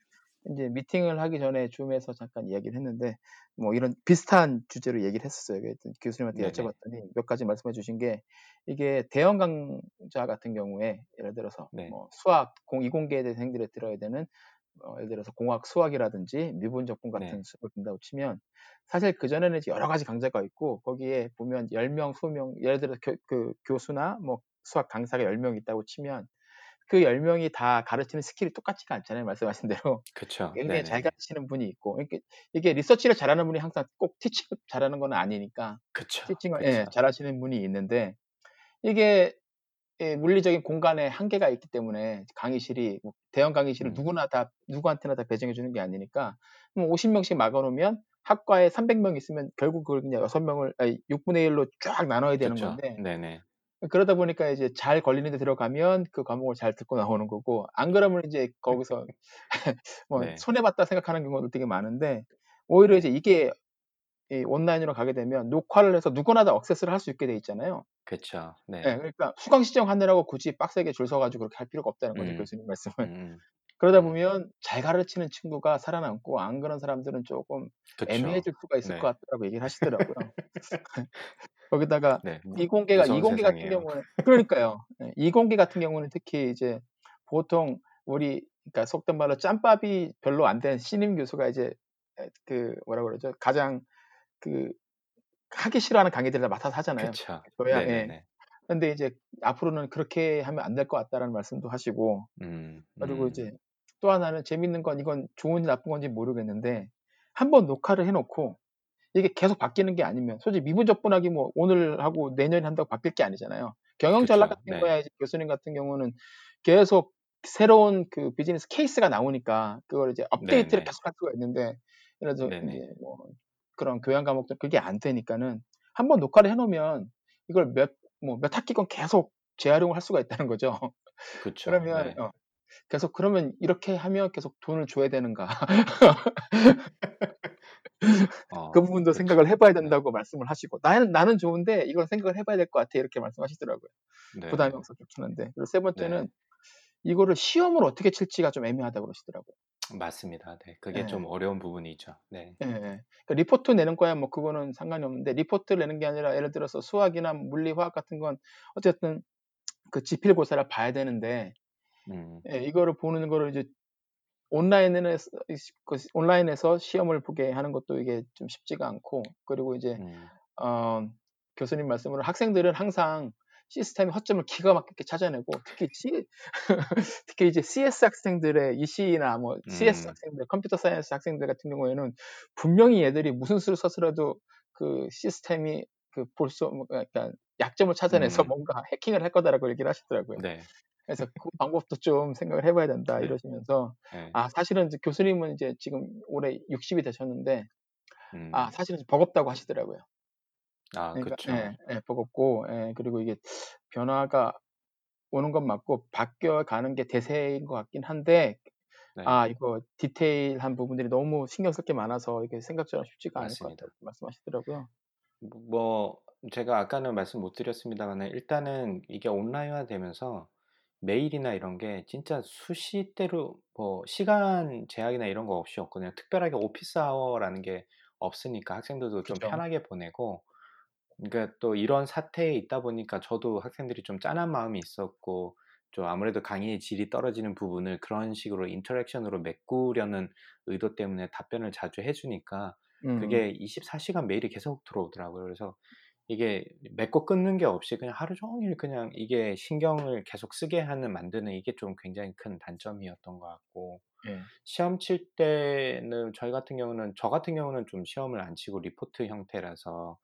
이제 미팅을 하기 전에 줌에서 잠깐 이야기를 했는데 뭐 이런 비슷한 주제로 얘기를 했었어요. 교수님한테 네네. 여쭤봤더니 몇 가지 말씀해주신 게 이게 대형 강좌 같은 경우에 예를 들어서 뭐 수학 이공계에 대해서 행들에 들어야 되는 예를 들어서 공학 수학이라든지 미분 적분 같은 수업을 든다고 치면 사실 그전에는 여러 가지 강좌가 있고 거기에 보면 10명, 20명 예를 들어서 교수나 뭐 수학 강사가 10명 있다고 치면 그 10명이 다 가르치는 스킬이 똑같지가 않잖아요. 말씀하신 대로. 그렇죠. 굉장히 네네. 잘 가르치는 분이 있고 이게 리서치를 잘하는 분이 항상 꼭 티칭 잘하는 건 아니니까 그쵸. 티칭을 그쵸. 예, 잘하시는 분이 있는데 이게 예, 물리적인 공간에 한계가 있기 때문에 강의실이 대형 강의실을 누구한테나 다 배정해 주는 게 아니니까 50명씩 막아놓으면 학과에 300명 있으면 결국 그걸 그냥 6분의 1로 쫙 나눠야 되는 그렇죠. 건데 네네. 그러다 보니까 이제 잘 걸리는 데 들어가면 그 과목을 잘 듣고 나오는 거고 안 그러면 이제 거기서 뭐 네. 손해봤다 생각하는 경우도 되게 많은데 오히려 이제 이게 온라인으로 가게 되면 녹화를 해서 누구나 다 액세스를 할 수 있게 돼 있잖아요. 그렇죠. 네. 네. 그러니까 수강 신청하느라고 굳이 빡세게 줄 서가지고 그렇게 할 필요가 없다는 거죠 교수님 말씀은. 그러다 보면 잘 가르치는 친구가 살아남고 안 그런 사람들은 조금 그쵸. 애매해질 수가 있을 것 같다고 얘기를 하시더라고요. 거기다가 이공계 같은 경우는 그러니까요. 이공계 같은 경우는 특히 이제 보통 그러니까 속된 말로 짬밥이 별로 안 된 신임 교수가 이제 그 뭐라고 그러죠? 가장 그 하기 싫어하는 강의들을 다 맡아서 하잖아요. 그렇죠. 네. 그런데 이제 앞으로는 그렇게 하면 안 될 것 같다라는 말씀도 하시고 그리고 이제 또 하나는 재밌는 건 이건 좋은지 나쁜 건지 모르겠는데 한번 녹화를 해놓고 이게 계속 바뀌는 게 아니면 솔직히 미분 적분하기 뭐 오늘 하고 내년에 한다고 바뀔 게 아니잖아요. 경영 전략 같은 거야 교수님 같은 경우는 계속 새로운 그 비즈니스 케이스가 나오니까 그걸 이제 업데이트를 계속 할 수가 있는데 예를 들어서 이제 뭐 그런 교양 과목도 그게 안 되니까는 한번 녹화를 해놓으면 이걸 몇 학기간 계속 재활용을 할 수가 있다는 거죠. 그렇죠. 그러면 계속 그러면 이렇게 하면 계속 돈을 줘야 되는가 그 부분도 그쵸. 생각을 해봐야 된다고 말씀을 하시고 나는 좋은데 이걸 생각을 해봐야 될 것 같아 이렇게 말씀하시더라고요. 부담이 없어 좋긴한데 그리고 세 번째는 이거를 시험을 어떻게 칠지가 좀 애매하다고 그러시더라고요. 맞습니다. 네, 그게 좀 어려운 부분이죠. 네. 그러니까 리포트 내는 거야 뭐 그거는 상관이 없는데 리포트 내는 게 아니라 예를 들어서 수학이나 물리, 화학 같은 건 어쨌든 그 지필고사를 봐야 되는데 이거를 보는 거를 이제 온라인에서 시험을 보게 하는 것도 이게 좀 쉽지가 않고 그리고 이제 교수님 말씀으로 학생들은 항상 시스템의 허점을 기가 막히게 찾아내고 특히 이제 CS 학생들의 EC나 뭐 CS 학생들, 컴퓨터 사이언스 학생들 같은 경우에는 분명히 얘들이 무슨 수를 써서라도 그 시스템이 그 그러니까 약점을 찾아내서 뭔가 해킹을 할 거다라고 얘기를 하시더라고요. 네. 그래서 그 방법도 좀 생각을 해봐야 된다 이러시면서 아 사실은 이제 교수님은 이제 지금 올해 60이 되셨는데 아 사실은 버겁다고 하시더라고요. 아, 그러니까, 그렇죠. 예, 버겁고, 예, 그리고 이게 변화가 오는 건 맞고 바뀌어가는 게 대세인 것 같긴 한데, 네. 아, 이거 디테일한 부분들이 너무 신경 쓸 게 많아서 이게 생각처럼 쉽지가 맞습니다. 않을 것 같다고 말씀하시더라고요. 뭐 제가 아까는 말씀 못 드렸습니다만 일단은 이게 온라인화 되면서 메일이나 이런 게 진짜 수시대로 뭐 시간 제약이나 이런 거 없이 없거든요. 특별하게 오피스 아워라는 게 없으니까 학생들도 그쵸. 좀 편하게 보내고, 그러니까 또 이런 사태에 있다 보니까 저도 학생들이 좀 짠한 마음이 있었고, 좀 아무래도 강의의 질이 떨어지는 부분을 그런 식으로 인터랙션으로 메꾸려는 의도 때문에 답변을 자주 해주니까 그게 24시간 메일이 계속 들어오더라고요. 그래서 이게 맺고 끊는 게 없이 그냥 하루 종일 그냥 이게 신경을 계속 쓰게 하는 만드는 이게 좀 굉장히 큰 단점이었던 것 같고, 시험 칠 때는 저 같은 경우는 좀 시험을 안 치고 리포트 형태라서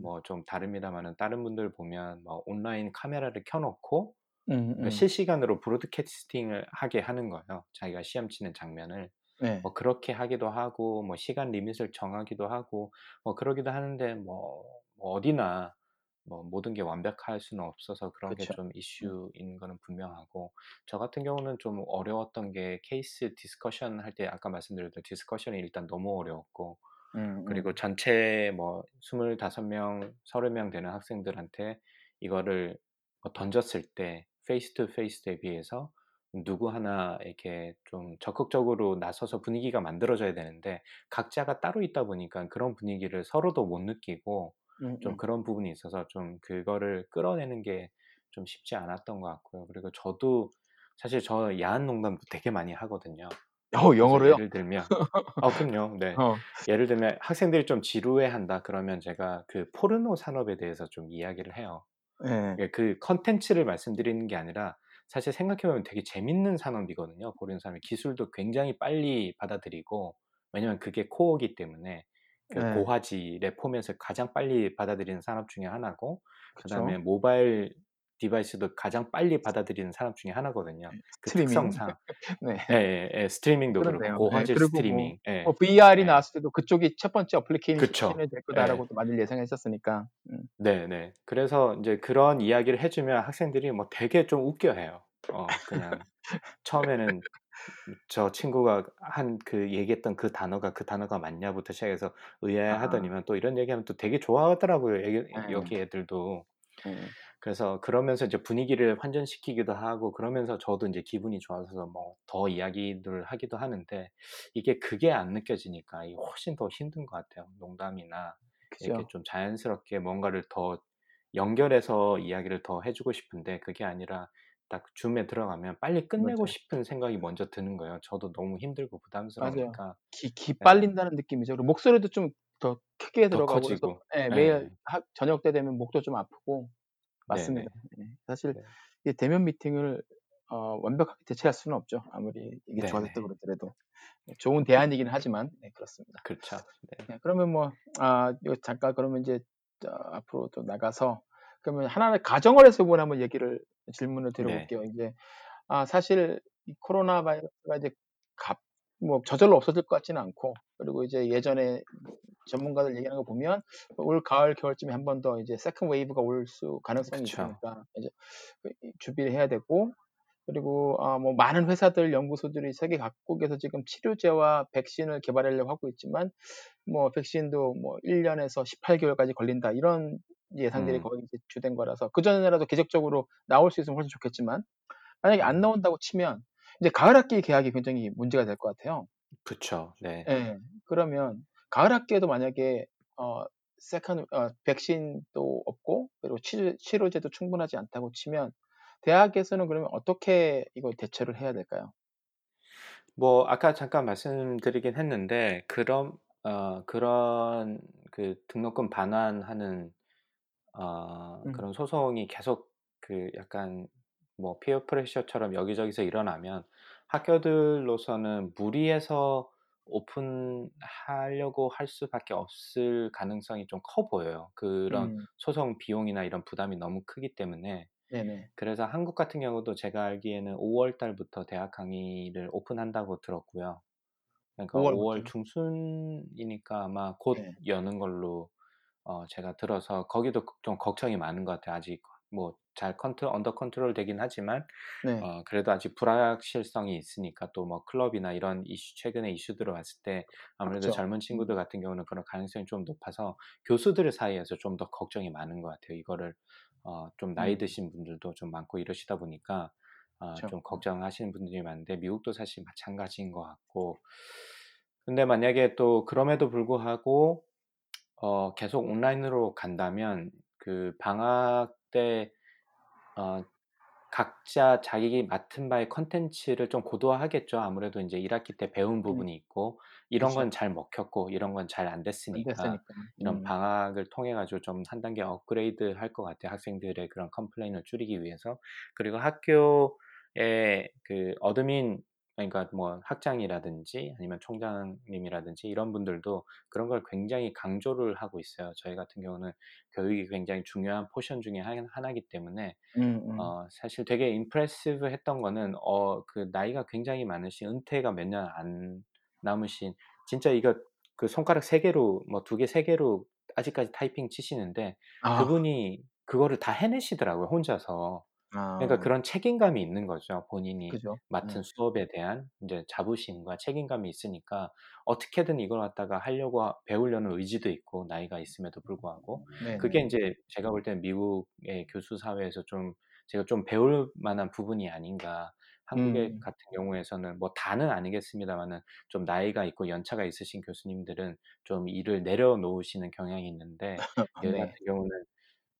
뭐 좀 다릅니다만은 다른 분들 보면 뭐 온라인 카메라를 켜놓고 실시간으로 브로드캐스팅을 하게 하는 거예요. 자기가 시험 치는 장면을. 네. 뭐 그렇게 하기도 하고, 뭐 시간 리밋을 정하기도 하고, 뭐 그러기도 하는데 뭐 어디나 뭐 모든 게 완벽할 수는 없어서 그런 게 좀 이슈인 거는 분명하고, 저 같은 경우는 좀 어려웠던 게 케이스 디스커션 할 때 아까 말씀드렸던 디스커션이 일단 너무 어려웠고, 그리고 전체 뭐 25명, 30명 되는 학생들한테 이거를 뭐 던졌을 때 페이스 투 페이스 대비해서 누구 하나 이렇게 좀 적극적으로 나서서 분위기가 만들어져야 되는데 각자가 따로 있다 보니까 그런 분위기를 서로도 못 느끼고 좀 그런 부분이 있어서 좀 그거를 끌어내는 게 좀 쉽지 않았던 것 같고요. 그리고 저도 사실 저 야한 농담도 되게 많이 하거든요. 영어로요? 예를 들면 그럼요. 네. 예를 들면 학생들이 좀 지루해한다 그러면 제가 그 포르노 산업에 대해서 좀 이야기를 해요. 네. 그 컨텐츠를 말씀드리는 게 아니라 사실 생각해보면 되게 재밌는 산업이거든요. 보는 사람이 기술도 굉장히 빨리 받아들이고, 왜냐면 그게 코어이기 때문에 그 고화질의 포맷을 가장 빨리 받아들이는 산업 중에 하나고, 그 다음에 모바일 디바이스도 가장 빨리 받아들이는 산업 중에 하나거든요. 그 스트리밍. 특성상. 네. 예, 스트리밍도 그렇고 고화질 스트리밍. 뭐, VR이 나왔을 때도 그쪽이 첫 번째 어플리케이션이 될 거다라고 많이 예상했었으니까. 네. 그래서 이제 그런 이야기를 해주면 학생들이 뭐 되게 좀 웃겨해요. 그냥 처음에는 저 친구가 한 그 얘기했던 그 단어가 맞냐부터 시작해서 의아해하더니만 또 이런 얘기하면 또 되게 좋아하더라고요. 여기 애들도. 그래서 그러면서 이제 분위기를 환전시키기도 하고, 그러면서 저도 이제 기분이 좋아서 뭐 더 이야기를 하기도 하는데, 이게 그게 안 느껴지니까 이게 훨씬 더 힘든 것 같아요. 농담이나 이렇게 좀 자연스럽게 뭔가를 더 연결해서 이야기를 더 해주고 싶은데 그게 아니라 딱 줌에 들어가면 빨리 끝내고 싶은 생각이 먼저 드는 거예요. 저도 너무 힘들고 부담스러우니까. 맞아요. 기 빨린다는 느낌이죠. 그리고 목소리도 좀 더 크게 들어가고, 그래서, 매일 저녁 때 되면 목도 좀 아프고. 맞습니다. 네네. 사실 이 대면 미팅을 완벽하게 대체할 수는 없죠. 아무리 이게 좋아졌다고 그러더라도 좋은 대안이긴 하지만 그렇습니다. 그렇죠. 네. 그러면 뭐 잠깐 그러면 이제 앞으로 또 나가서 그러면 하나의 가정을 해서 이번에 한번 질문을 드려볼게요. 이제 사실 이 코로나 바이러스가 이제 뭐 저절로 없어질 것 같지는 않고, 그리고 이제 예전에 전문가들 얘기하는 거 보면 올 가을 겨울쯤에 한 번 더 이제 세컨 웨이브가 올 가능성이 있으니까 이제 준비를 해야 되고, 그리고 뭐 많은 회사들 연구소들이 세계 각국에서 지금 치료제와 백신을 개발하려고 하고 있지만 뭐 백신도 뭐 1년에서 18개월까지 걸린다 이런 예상들이 거의 이제 주된 거라서 그 전에라도 계속적으로 나올 수 있으면 훨씬 좋겠지만, 만약에 안 나온다고 치면 이제 가을 학기 개학이 굉장히 문제가 될 것 같아요. 그렇죠. 네. 네. 그러면 가을 학기에도 만약에 백신도 없고 그리고 치료제도 충분하지 않다고 치면 대학에서는 그러면 어떻게 이걸 대처를 해야 될까요? 뭐 아까 잠깐 말씀드리긴 했는데 그런 그 등록금 반환하는 그런 소송이 계속 그 약간 뭐 피어 프레셔처럼 여기저기서 일어나면 학교들로서는 무리해서 오픈하려고 할 수밖에 없을 가능성이 좀 커 보여요. 그런 소송 비용이나 이런 부담이 너무 크기 때문에. 네네. 그래서 한국 같은 경우도 제가 알기에는 5월 달부터 대학 강의를 오픈한다고 들었고요. 그러니까 5월 중순이니까 아마 곧 여는 걸로 제가 들어서 거기도 좀 걱정이 많은 것 같아요. 아직 뭐 잘 언더 컨트롤 되긴 하지만 네. 그래도 아직 불확실성이 있으니까 또 뭐 클럽이나 이런 이슈 최근에 이슈들을 봤을 때 아무래도 그렇죠. 젊은 친구들 같은 경우는 그런 가능성이 좀 높아서 교수들 사이에서 좀 더 걱정이 많은 것 같아요. 이거를 좀 나이 드신 분들도 좀 많고 이러시다 보니까 그렇죠. 좀 걱정하시는 분들이 많은데 미국도 사실 마찬가지인 것 같고 근데 만약에 또 그럼에도 불구하고 계속 온라인으로 간다면 그 방학 때 각자 자기 맡은 바의 컨텐츠를 좀 고도화하겠죠. 아무래도 이제 1학기 때 배운 부분이 있고 이런 건 잘 먹혔고 이런 건 잘 안 됐으니까 이런 방학을 통해 가지고 좀 한 단계 업그레이드 할 것 같아요. 학생들의 그런 컴플레인을 줄이기 위해서. 그리고 학교에 그 어드민 그러니까 뭐 학장이라든지 아니면 총장님이라든지 이런 분들도 그런 걸 굉장히 강조를 하고 있어요. 저희 같은 경우는 교육이 굉장히 중요한 포션 중에 하나이기 때문에 사실 되게 임프레시브 했던 거는 그 나이가 굉장히 많으신 은퇴가 몇 년 안 남으신 진짜 이거 그 손가락 3개로 뭐 2개 3개로 아직까지 타이핑 치시는데 그분이 그거를 다 해내시더라고요. 혼자서. 그러니까 그런 책임감이 있는 거죠. 본인이 그죠? 맡은 수업에 대한 이제 자부심과 책임감이 있으니까 어떻게든 이걸 갖다가 하려고 배우려는 의지도 있고 나이가 있음에도 불구하고 네네. 그게 이제 제가 볼 때는 미국의 교수 사회에서 좀 제가 좀 배울 만한 부분이 아닌가. 한국 같은 경우에서는 뭐 다는 아니겠습니다만은 좀 나이가 있고 연차가 있으신 교수님들은 좀 일을 내려놓으시는 경향이 있는데 네. 여기 같은 경우는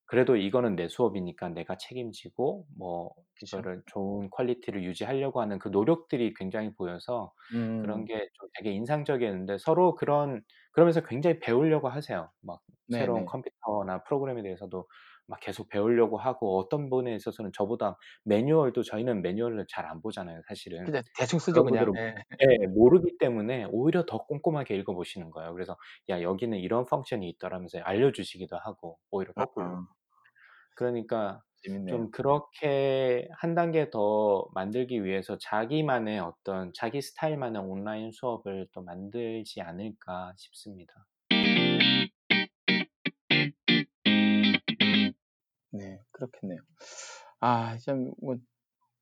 그래도 이거는 내 수업이니까 내가 책임지고 뭐 이거를 좋은 퀄리티를 유지하려고 하는 그 노력들이 굉장히 보여서 그런 게 좀 되게 인상적이었는데 서로 그러면서 굉장히 배우려고 하세요. 막 네네. 새로운 컴퓨터나 프로그램에 대해서도 막 계속 배우려고 하고 어떤 분에 있어서는 저보다 매뉴얼도 저희는 매뉴얼을 잘 안 보잖아요, 사실은. 그냥 대충 쓰죠, 그냥. 네. 네, 모르기 때문에 오히려 더 꼼꼼하게 읽어보시는 거예요. 그래서 야 여기는 이런 펑션이 있더라면서 알려주시기도 하고 오히려 거꾸로. 그러니까 재밌네요. 좀 그렇게 한 단계 더 만들기 위해서 자기만의 어떤 자기 스타일만의 온라인 수업을 또 만들지 않을까 싶습니다. 네, 그렇겠네요. 참 뭐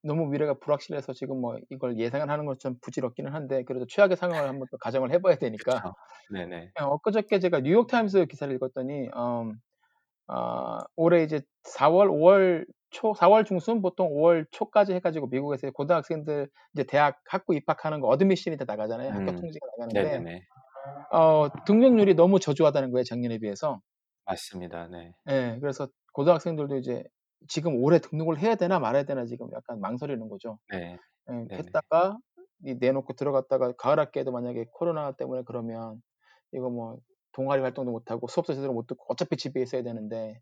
너무 미래가 불확실해서 지금 뭐 이걸 예상을 하는 건 좀 부질없기는 한데 그래도 최악의 상황을 한번 또 가정을 해봐야 되니까. 그쵸. 네네. 엊그저께 제가 뉴욕 타임스 기사를 읽었더니 올해 이제 4월 중순 보통 5월 초까지 해가지고 미국에서 고등학생들 이제 대학 학부 입학하는 거 어드미션이 다 나가잖아요. 학교 통지가 나가는데 네네. 등록률이 너무 저조하다는 거예요, 작년에 비해서. 맞습니다. 네. 네, 그래서 고등학생들도 이제 지금 올해 등록을 해야 되나 말아야 되나 지금 약간 망설이는 거죠. 네. 했다가 내놓고 들어갔다가 가을 학기에도 만약에 코로나 때문에 그러면 이거 뭐 동아리 활동도 못하고 수업도 제대로 못 듣고 어차피 집에 있어야 되는데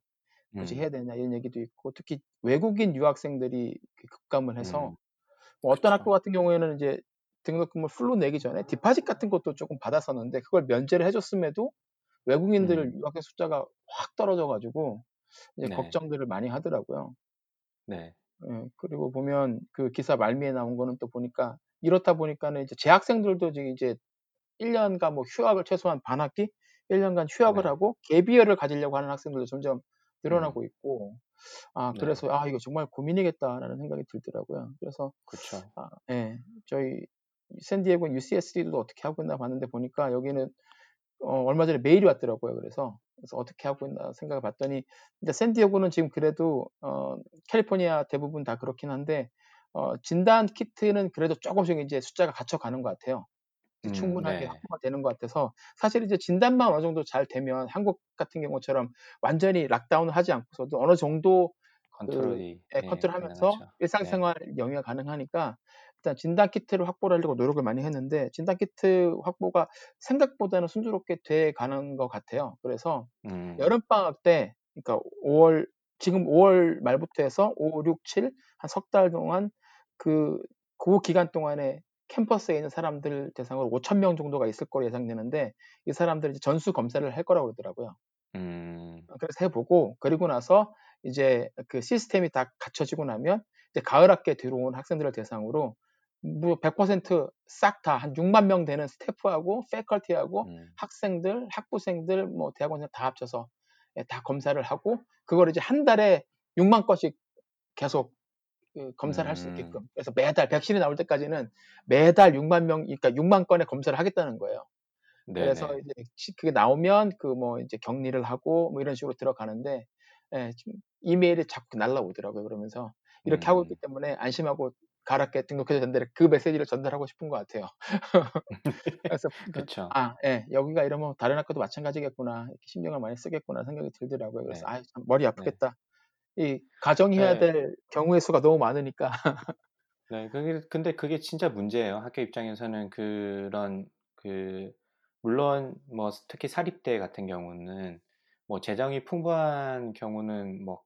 굳이 해야 되냐 이런 얘기도 있고 특히 외국인 유학생들이 급감을 해서 뭐 어떤 학교 같은 경우에는 이제 등록금을 풀로 내기 전에 디파짓 같은 것도 조금 받았었는데 그걸 면제를 해줬음에도 외국인들 유학생 숫자가 확 떨어져가지고 이제 네. 걱정들을 많이 하더라고요. 네. 그리고 보면 그 기사 말미에 나온 거는 또 보니까 이렇다 보니까는 이제 재학생들도 지금 이제 1년간 뭐 휴학을 최소한 반 학기 1년간 휴학을 네. 하고 갭이어를 가지려고 하는 학생들도 점점 늘어나고 있고 그래서 네. 이거 정말 고민이겠다라는 생각이 들더라고요. 그래서 그렇죠. 저희 샌디에고 UCSD도 어떻게 하고 있나 봤는데 보니까 여기는 얼마 전에 메일이 왔더라고요. 그래서 어떻게 하고 있나 생각을 봤더니 근데 샌디에고는 지금 그래도 캘리포니아 대부분 다 그렇긴 한데 진단 키트는 그래도 조금씩 이제 숫자가 갇혀가는 것 같아요. 충분하게 네. 확보가 되는 것 같아서 사실 이제 진단만 어느 정도 잘 되면 한국 같은 경우처럼 완전히 락다운을 하지 않고서도 어느 정도 컨트롤하면서 그렇죠. 일상생활 네. 영위가 가능하니까 일단 진단 키트를 확보를 하려고 노력을 많이 했는데 진단 키트 확보가 생각보다는 순조롭게 돼 가는 것 같아요. 그래서 여름 방학 때 그러니까 5월 지금 5월 말부터 해서 5, 6, 7 한 석 달 동안 그 기간 동안에 캠퍼스에 있는 사람들 대상으로 5,000명 정도가 있을 거로 예상되는데 이 사람들 이제 전수 검사를 할 거라고 그러더라고요. 그래서 해보고 그리고 나서 이제 그 시스템이 다 갖춰지고 나면 이제 가을 학기에 들어온 학생들을 대상으로 뭐 100% 싹 다 한 6만 명 되는 스태프하고 패컬티하고 학생들, 학부생들, 뭐 대학원생 다 합쳐서 다 검사를 하고 그걸 이제 한 달에 6만 건씩 계속 검사를 할 수 있게끔. 그래서 매달 백신이 나올 때까지는 매달 6만 명, 그러니까 6만 건의 검사를 하겠다는 거예요. 네네. 그래서 이제 그게 나오면 그 뭐 이제 격리를 하고 뭐 이런 식으로 들어가는데 예, 이메일이 자꾸 날라오더라고요. 그러면서 이렇게 하고 있기 때문에 안심하고 가랗게 등록해도 된다. 그 메시지를 전달하고 싶은 것 같아요. 그래서 그쵸. 아, 예, 여기가 이러면 다른 학교도 마찬가지겠구나. 이렇게 신경을 많이 쓰겠구나 생각이 들더라고요. 그래서 네. 아, 참 머리 아프겠다. 네. 이 가정이 해야 될 네. 경우의 수가 너무 많으니까. 네, 근데 그게 진짜 문제예요. 학교 입장에서는 그런 물론 뭐 특히 사립대 같은 경우는 뭐 재정이 풍부한 경우는 뭐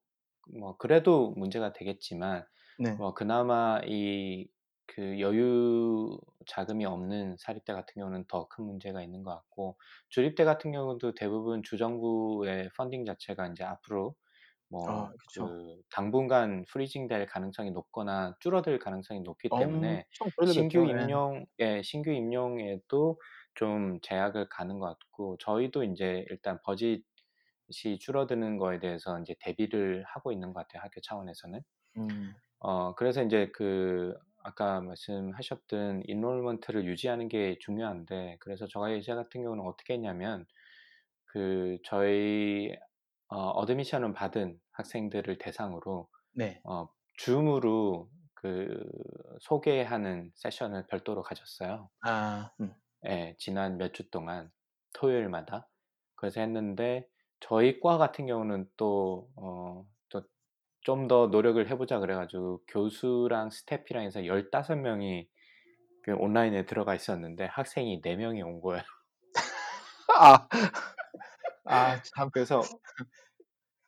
그래도 문제가 되겠지만 네. 뭐 그나마 이 그 여유 자금이 없는 사립대 같은 경우는 더 큰 문제가 있는 것 같고 주립대 같은 경우도 대부분 주정부의 펀딩 자체가 이제 앞으로 뭐 그 당분간 프리징될 가능성이 높거나 줄어들 가능성이 높기 때문에 신규 임용에도 좀 제약을 가는 것 같고 저희도 이제 일단 버짓이 줄어드는 거에 대해서 이제 대비를 하고 있는 것 같아요. 학교 차원에서는. 그래서 이제 그 아까 말씀하셨던 인롤먼트를 유지하는 게 중요한데 그래서 저희 회사 같은 경우는 어떻게 했냐면 그 저희 어드미션을 받은 학생들을 대상으로 네. 줌으로 그 소개하는 세션을 별도로 가졌어요. 네, 지난 몇 주 동안 토요일마다 그래서 했는데 저희 과 같은 경우는 또 좀 더 노력을 해보자 그래가지고 교수랑 스태프랑 해서 15명이 그 온라인에 들어가 있었는데 학생이 4명이 온 거예요. 참. 그래서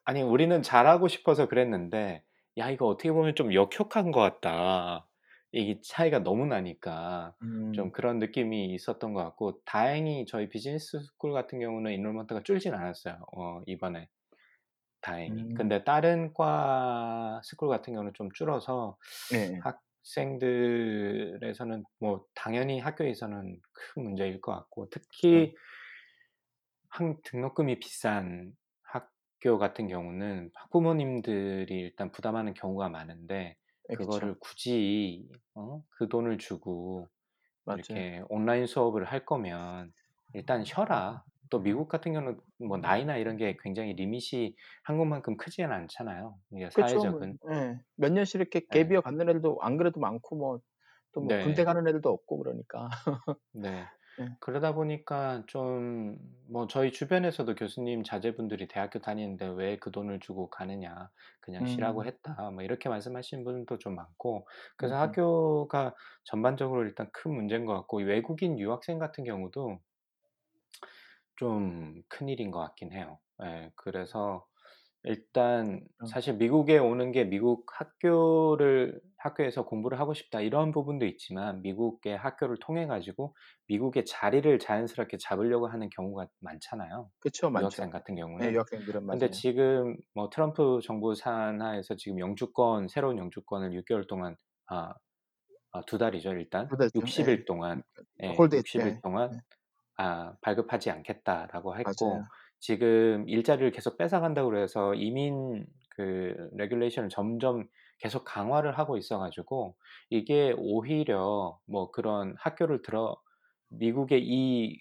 아니 우리는 잘하고 싶어서 그랬는데 야 이거 어떻게 보면 좀 역효과인 것 같다. 이게 차이가 너무 나니까 좀 그런 느낌이 있었던 것 같고 다행히 저희 비즈니스 스쿨 같은 경우는 인롤먼트가 줄진 않았어요. 이번에 다행히. 근데 다른 과 스쿨 같은 경우는 좀 줄어서 네. 학생들에서는 뭐 당연히 학교에서는 큰 문제일 것 같고 특히 등록금이 비싼 학교 같은 경우는 학부모님들이 일단 부담하는 경우가 많은데 그거를 그쵸. 굳이 그 돈을 주고 맞아요. 이렇게 온라인 수업을 할 거면 일단 쉬어라. 또 미국 같은 경우는 뭐 나이나 이런 게 굉장히 리밋이 한국만큼 크지는 않잖아요. 사회적은 네. 몇 년씩 이렇게 갭이어 갖는 애들도 안 그래도 많고 뭐 또 뭐 네. 군대 가는 애들도 없고 그러니까. 네. 네. 그러다 보니까 좀 뭐 저희 주변에서도 교수님 자제분들이 대학교 다니는데 왜 그 돈을 주고 가느냐 그냥 쉬라고 했다 뭐 이렇게 말씀하시는 분들도 좀 많고 그래서 학교가 전반적으로 일단 큰 문제인 것 같고 외국인 유학생 같은 경우도 좀 큰일인 것 같긴 해요. 네, 그래서 일단 사실 미국에 오는 게 미국 학교에서 공부를 하고 싶다 이런 부분도 있지만 미국의 학교를 통해 가지고 미국의 자리를 자연스럽게 잡으려고 하는 경우가 많잖아요. 그렇죠, 유학생 같은 경우는. 네, 유학생들은 맞아요. 근데 지금 뭐 트럼프 정부 산하에서 지금 새로운 영주권을 6개월 동안 두 달이죠 일단. 60일 네. 동안, 네, 60일 네. 동안 발급하지 않겠다라고 했고. 맞아요. 지금 일자리를 계속 뺏어간다고 해서 이민 그 레귤레이션을 점점 계속 강화를 하고 있어가지고 이게 오히려 뭐 그런 학교를 미국의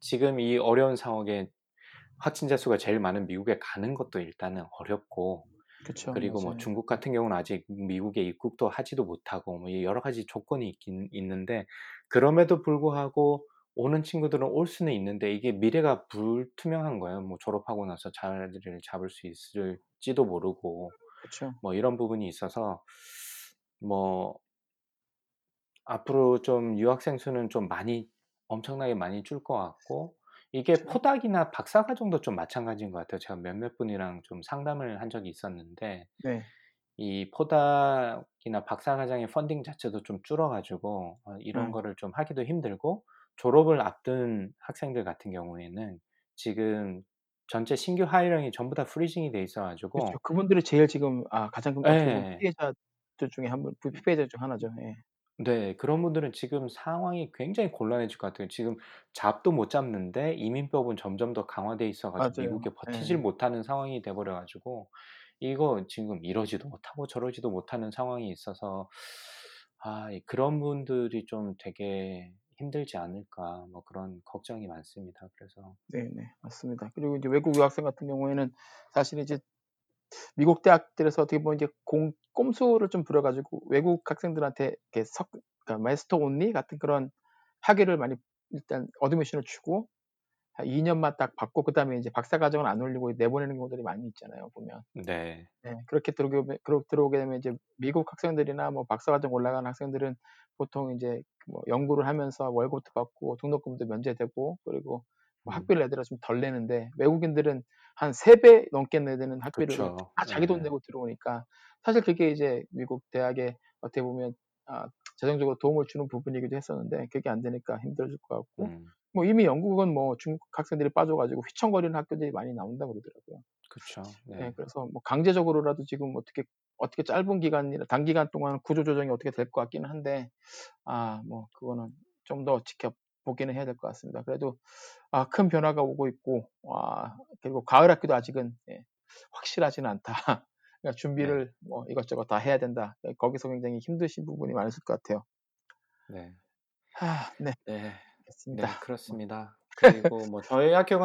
지금 이 어려운 상황에 확진자 수가 제일 많은 미국에 가는 것도 일단은 어렵고 그쵸, 그리고 맞아요. 뭐 중국 같은 경우는 아직 미국에 입국도 하지도 못하고 뭐 여러 가지 조건이 있긴 있는데 그럼에도 불구하고 오는 친구들은 올 수는 있는데 이게 미래가 불투명한 거예요. 뭐 졸업하고 나서 자리를 잡을 수 있을지도 모르고 그쵸. 뭐 이런 부분이 있어서 뭐 앞으로 좀 유학생 수는 좀 엄청나게 많이 줄 것 같고 이게 포닥이나 박사과정도 좀 마찬가지인 것 같아요. 제가 몇몇 분이랑 좀 상담을 한 적이 있었는데 네. 이 포닥이나 박사과정의 펀딩 자체도 좀 줄어가지고 이런 거를 좀 하기도 힘들고 졸업을 앞둔 학생들 같은 경우에는 지금 전체 신규 하이령이 전부 다 프리징이 돼 있어가지고 그렇죠. 그분들이 제일 지금 가장 큰 피해자 중에 하나죠. 예. 네, 그런 분들은 지금 상황이 굉장히 곤란해질 것 같아요. 지금 잡도 못 잡는데 이민법은 점점 더 강화돼 있어가지고 맞아요. 미국에 버티질 예. 못하는 상황이 돼버려가지고 이거 지금 이러지도 못하고 저러지도 못하는 상황이 있어서 그런 분들이 좀 되게 힘들지 않을까 뭐 그런 걱정이 많습니다. 그래서 네, 맞습니다. 그리고 이제 외국 유학생 같은 경우에는 사실 이제 미국 대학들에서 어떻게 보면 이제 꼼수를 좀 부려가지고 외국 학생들한테 이렇게 그러니까 마스터 온리 같은 그런 학위를 많이 일단 어드미션을 주고 한 2년만 딱 받고 그 다음에 이제 박사 과정은 안 올리고 내보내는 경우들이 많이 있잖아요 보면. 네. 네, 그렇게 들어오게 되면 이제 미국 학생들이나 뭐 박사 과정 올라가는 학생들은 보통 이제 뭐 연구를 하면서 월급도 받고 등록금도 면제되고 그리고 뭐 학비를 애들아 좀 덜 내는데 외국인들은 한 3배 넘게 내야 되는 학비를 그렇죠. 다 자기 돈 내고 들어오니까 사실 그게 이제 미국 대학에 어떻게 보면 재정적으로 도움을 주는 부분이기도 했었는데 그게 안 되니까 힘들어질 것 같고 뭐 이미 영국은 뭐 중국 학생들이 빠져가지고 휘청거리는 학교들이 많이 나온다고 그러더라고요. 그렇죠. 네. 네, 그래서 뭐 강제적으로라도 지금 어떻게 짧은 기간이나 단기간 동안 구조조정이 어떻게 될 것 같기는 한데 뭐 그거는 좀 더 보기는 해야 될 것 같습니다. 그래도 큰 변화가 오고 있고 그리고 가을 학기도 아직은 확실하지는 않다. 그러니까 준비를 뭐 이것저것 다 해야 된다. 거기서 굉장히 힘드신 부분이 많으실 것 같아요. 네. 네. 그렇습니다. 네, 그렇습니다. 그리고 뭐 저희 학교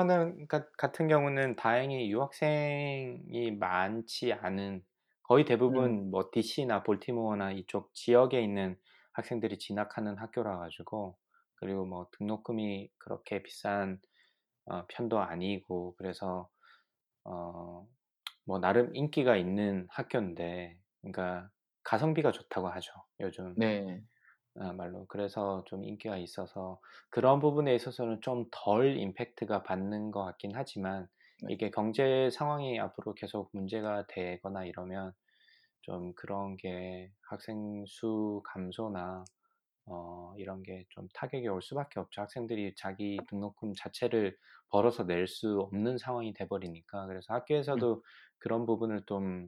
같은 경우는 다행히 유학생이 많지 않은 거의 대부분 뭐 DC나 볼티모어나 이쪽 지역에 있는 학생들이 진학하는 학교라 가지고 그리고 뭐 등록금이 그렇게 비싼 편도 아니고 그래서 뭐 나름 인기가 있는 학교인데 그러니까 가성비가 좋다고 하죠 요즘 네. 말로 그래서 좀 인기가 있어서 그런 부분에 있어서는 좀 덜 임팩트가 받는 것 같긴 하지만 네. 이게 경제 상황이 앞으로 계속 문제가 되거나 이러면 좀 그런 게 학생 수 감소나 이런 게 좀 타격이 올 수밖에 없죠. 학생들이 자기 등록금 자체를 벌어서 낼 수 없는 상황이 돼버리니까 그래서 학교에서도 그런 부분을 좀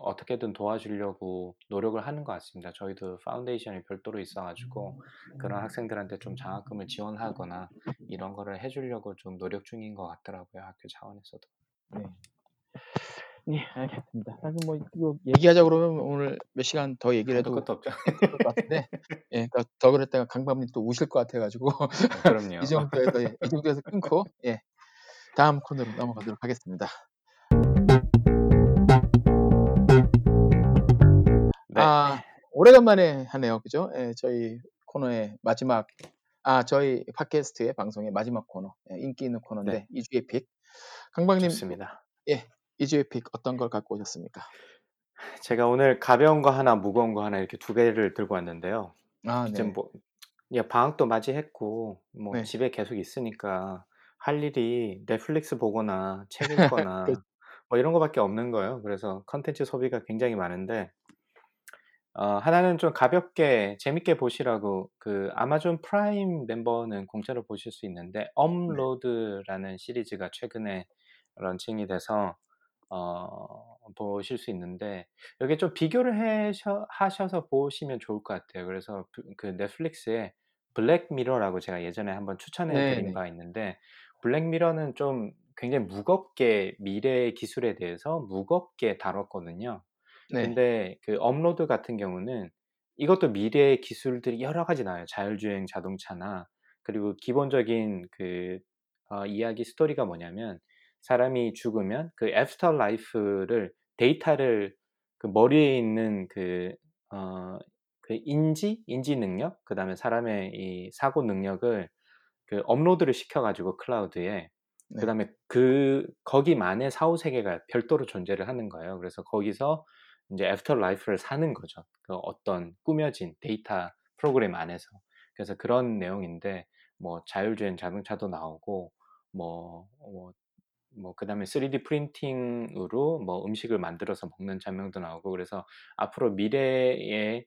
어떻게든 도와주려고 노력을 하는 것 같습니다. 저희도 파운데이션이 별도로 있어가지고 그런 학생들한테 좀 장학금을 지원하거나 이런 거를 해주려고 좀 노력 중인 것 같더라고요. 학교 차원에서도. 네, 알겠습니다. 사실 뭐 이거 얘기하자 그러면 오늘 몇 시간 더 얘기를 해도 끝도 없죠. 같은데, 예, 그러니까 더 그랬다가 강박님 또 우실 것 같아가지고, 그럼요. 이 정도에서 끊고, 예, 다음 코너로 넘어가도록 하겠습니다. 네. 오래간만에 하네요, 그죠? 예, 저희 코너의 마지막, 저희 팟캐스트의 방송의 마지막 코너, 인기 있는 코너인데 네. 2주의 픽, 강박님, 좋습니다. 예. 2주의 픽 어떤 걸 갖고 오셨습니까? 제가 오늘 가벼운 거 하나 무거운 거 하나 이렇게 두 개를 들고 왔는데요. 이제 네. 뭐 방학도 맞이했고 뭐 네. 집에 계속 있으니까 할 일이 넷플릭스 보거나 책 읽거나 뭐 이런 거밖에 없는 거예요. 그래서 컨텐츠 소비가 굉장히 많은데 하나는 좀 가볍게 재밌게 보시라고 그 아마존 프라임 멤버는 공짜로 보실 수 있는데 업로드라는 시리즈가 최근에 런칭이 돼서 보실 수 있는데 여기 좀 비교를 하셔서 보시면 좋을 것 같아요. 그래서 그 넷플릭스에 블랙미러라고 제가 예전에 한번 추천해드린 바 있는데 블랙미러는 좀 굉장히 무겁게 미래의 기술에 대해서 무겁게 다뤘거든요. 네. 근데 그 업로드 같은 경우는 이것도 미래의 기술들이 여러 가지 나와요. 자율주행 자동차나 그리고 기본적인 그 이야기 스토리가 뭐냐면 사람이 죽으면 그 애프터 라이프를 데이터를 그 머리에 있는 그 인지 능력, 그 다음에 사람의 이 사고 능력을 그 업로드를 시켜가지고 클라우드에 네. 그 다음에 거기만의 사후 세계가 별도로 존재를 하는 거예요. 그래서 거기서 이제 애프터 라이프를 사는 거죠. 그 어떤 꾸며진 데이터 프로그램 안에서. 그래서 그런 내용인데 뭐 자율주행 자동차도 나오고 뭐 그다음에 3D 프린팅으로 뭐 음식을 만들어서 먹는 장면도 나오고 그래서 앞으로 미래에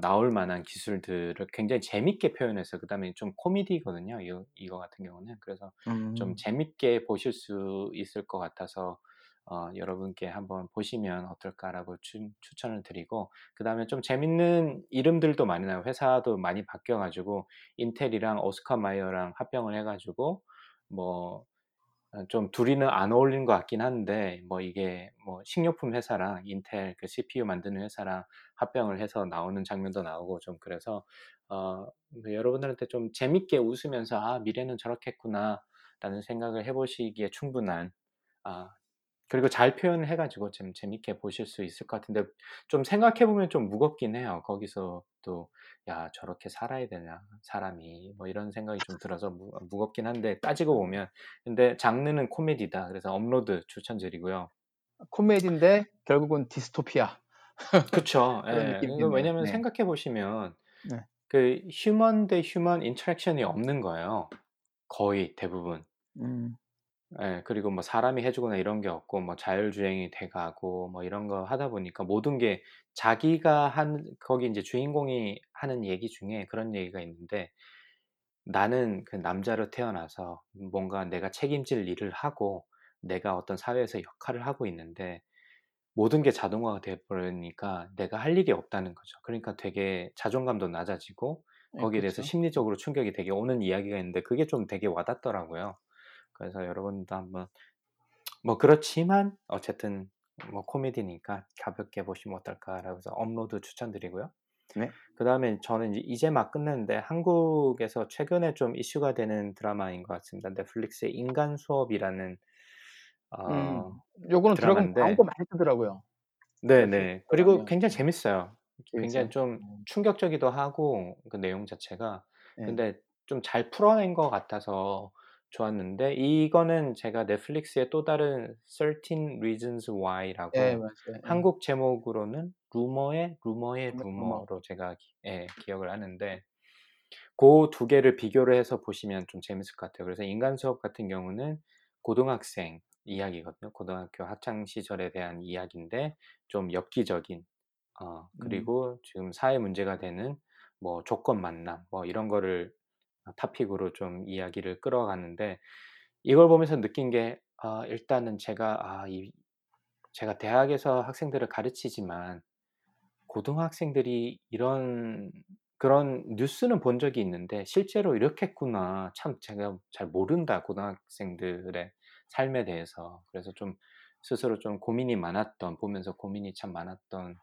나올 만한 기술들을 굉장히 재밌게 표현해서 그다음에 좀 코미디거든요. 이거 같은 경우는 그래서 좀 재밌게 보실 수 있을 것 같아서 여러분께 한번 보시면 어떨까라고 추천을 드리고, 그 다음에 좀 재밌는 이름들도 많이 나와요. 회사도 많이 바뀌어가지고 인텔이랑 오스카 마이어랑 합병을 해가지고 뭐 좀 둘이는 안 어울리는 것 같긴 한데, 뭐 이게 뭐 식료품 회사랑 인텔 그 CPU 만드는 회사랑 합병을 해서 나오는 장면도 나오고 좀 그래서 여러분들한테 좀 재밌게 웃으면서 아 미래는 저렇겠구나 라는 생각을 해보시기에 충분한, 그리고 잘 표현해가지고 좀 재밌게 보실 수 있을 것 같은데, 좀 생각해보면 좀 무겁긴 해요. 거기서 또, 야, 저렇게 살아야 되냐, 사람이. 뭐 이런 생각이 좀 들어서 무겁긴 한데, 따지고 보면. 근데 장르는 코미디다. 그래서 업로드 추천드리고요. 코미디인데, 결국은 디스토피아. 그쵸. 예. 왜냐면 생각해보시면, 그, 휴먼 대 휴먼 인터랙션이 없는 거예요. 거의 대부분. 예, 그리고 뭐 사람이 해주거나 이런 게 없고, 뭐 자율주행이 돼가고, 뭐 이런 거 하다 보니까 모든 게 자기가 거기 이제 주인공이 하는 얘기 중에 그런 얘기가 있는데, 나는 그 남자로 태어나서 뭔가 내가 책임질 일을 하고, 내가 어떤 사회에서 역할을 하고 있는데, 모든 게 자동화가 돼버리니까 내가 할 일이 없다는 거죠. 그러니까 되게 자존감도 낮아지고, 거기에 대해서 심리적으로 충격이 되게 오는 이야기가 있는데, 그게 좀 되게 와닿더라고요. 그래서 여러분도 한번 뭐 그렇지만 어쨌든 뭐 코미디니까 가볍게 보시면 어떨까라고 해서 업로드 추천드리고요. 네. 그 다음에 저는 이제 막 끝냈는데 한국에서 최근에 좀 이슈가 되는 드라마인 것 같습니다. 넷플릭스의 인간 수업이라는 요거는 들어가면 광고 많이 뜨더라고요. 네네. 그리고 굉장히 재밌어요. 굉장히 좀 충격적이기도 하고 그 내용 자체가 근데 좀 잘 풀어낸 것 같아서 좋았는데, 이거는 제가 넷플릭스의 또 다른 13 Reasons Why라고 네, 한국 제목으로는 루머의 루머로 제가 기억을 하는데, 그 두 개를 비교를 해서 보시면 좀 재밌을 것 같아요. 그래서 인간 수업 같은 경우는 고등학생 이야기거든요. 고등학교 학창 시절에 대한 이야기인데 좀 엽기적인 그리고 지금 사회 문제가 되는 뭐 조건 만남 뭐 이런 거를 토픽으로 좀 이야기를 끌어가는데, 이걸 보면서 느낀 게 일단은 제가 대학에서 학생들을 가르치지만 고등학생들이 이런 그런 뉴스는 본 적이 있는데 실제로 이렇겠구나, 참 제가 잘 모른다, 고등학생들의 삶에 대해서. 그래서 좀 스스로 좀 고민이 많았던, 보면서 고민이 참 많았던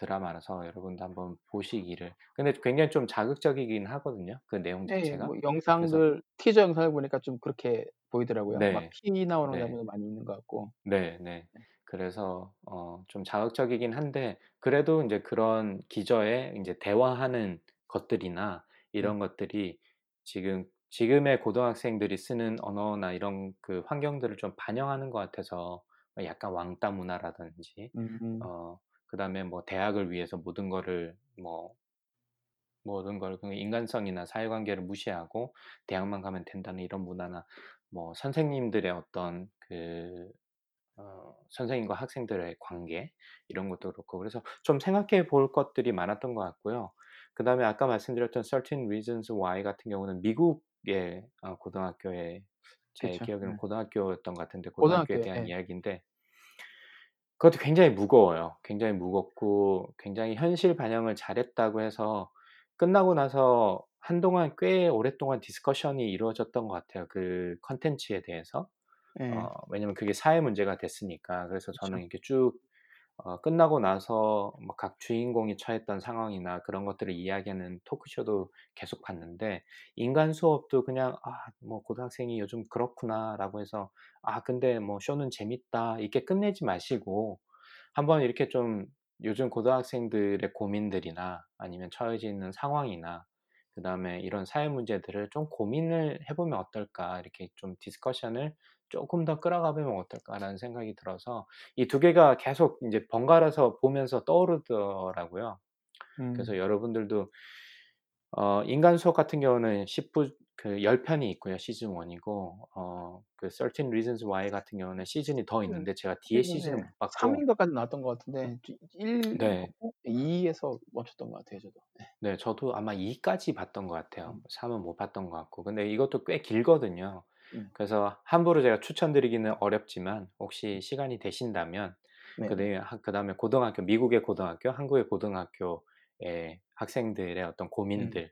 드라마라서 여러분도 한번 보시기를. 근데 굉장히 좀 자극적이긴 하거든요, 그 내용 자체가. 네, 뭐 영상들 그래서, 티저 영상을 보니까 좀 그렇게 보이더라고요. 네, 막 피 나오는 장면도 많이 있는 것 같고. 네. 그래서 좀 자극적이긴 한데 그래도 이제 그런 기저에 이제 대화하는 것들이나 이런 것들이 지금의 고등학생들이 쓰는 언어나 이런 그 환경들을 좀 반영하는 것 같아서, 약간 왕따 문화라든지. 그 다음에 뭐 대학을 위해서 모든 걸 인간성이나 사회관계를 무시하고 대학만 가면 된다는 이런 문화나, 뭐 선생님들의 어떤 그 선생님과 학생들의 관계 이런 것도 그렇고, 그래서 좀 생각해 볼 것들이 많았던 것 같고요. 그 다음에 아까 말씀드렸던 13 Reasons Why 같은 경우는 미국의 고등학교에, 제 기억에는 고등학교였던 것 같은데, 고등학교에 대한 이야기인데 그것도 굉장히 무거워요. 굉장히 무겁고 굉장히 현실 반영을 잘했다고 해서 끝나고 나서 한동안 꽤 오랫동안 디스커션이 이루어졌던 것 같아요, 그 컨텐츠에 대해서. 왜냐면 그게 사회 문제가 됐으니까. 그래서 저는 이렇게 쭉 끝나고 나서 뭐 각 주인공이 처했던 상황이나 그런 것들을 이야기하는 토크쇼도 계속 봤는데, 인간 수업도 그냥 뭐 고등학생이 요즘 그렇구나 라고 해서 근데 뭐 쇼는 재밌다 이렇게 끝내지 마시고, 한번 이렇게 좀 요즘 고등학생들의 고민들이나 아니면 처해져 있는 상황이나 그 다음에 이런 사회 문제들을 좀 고민을 해보면 어떨까, 이렇게 좀 디스커션을 조금 더 끌어가보면 어떨까라는 생각이 들어서 이 두 개가 계속 이제 번갈아서 보면서 떠오르더라고요. 그래서 여러분들도 인간 수업 같은 경우는 10편이 있고요, 시즌 1이고 그 13 Reasons Why 같은 경우는 시즌이 더 있는데 제가 뒤에 시즌을 못 봤고 3인가까지 나왔던 것 같은데 1, 2에서 멈췄던 것 같아요, 저도. 네, 저도 아마 2까지 봤던 것 같아요. 3은 못 봤던 것 같고. 근데 이것도 꽤 길거든요. 그래서 함부로 제가 추천드리기는 어렵지만 혹시 시간이 되신다면 네. 그다음에 고등학교, 미국의 고등학교, 한국의 고등학교의 학생들의 어떤 고민들을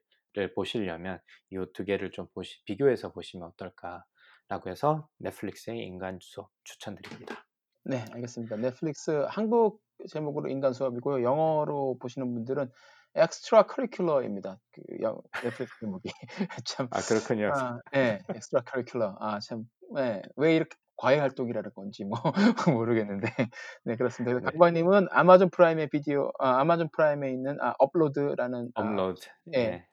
보시려면 이 두 개를 좀 비교해서 보시면 어떨까라고 해서 넷플릭스의 인간 수업 추천드립니다. 네, 알겠습니다. 넷플릭스 한국 제목으로 인간 수업이고요. 영어로 보시는 분들은 Extracurricular입니다. 그 넷플릭스 제목이 참. 아 그렇군요. 아, 네, Extracurricular. 아 참, 네, 왜 이렇게 과외 활동이라는 건지 뭐 모르겠는데 네 그렇습니다. 강박님은 네. 아마존 프라임의 아마존 프라임에 있는 업로드라는 업로드 네.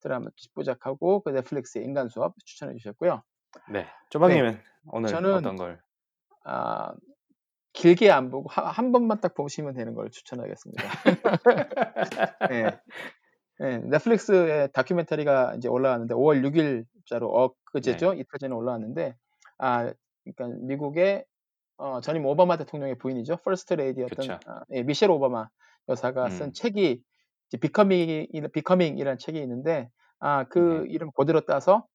드라마 뽀짝하고 그 넷플릭스의 인간 수업 추천해 주셨고요. 네, 조박님은 네. 오늘 저는, 어떤 걸? 길게 안 보고 한 번만 딱 보시면 되는 걸 추천하겠습니다. 네. 네, 넷플릭스의 다큐멘터리가 이제 올라왔는데 5월 6일자로 엊그제죠 네. 이틀 전에 올라왔는데 그러니까 미국의 전임 오바마 대통령의 부인이죠. 퍼스트 레이디였던 예, 미셸 오바마 여사가 쓴 책이 이제 비커밍이라는 책이 있는데 그 이름 그대로 따서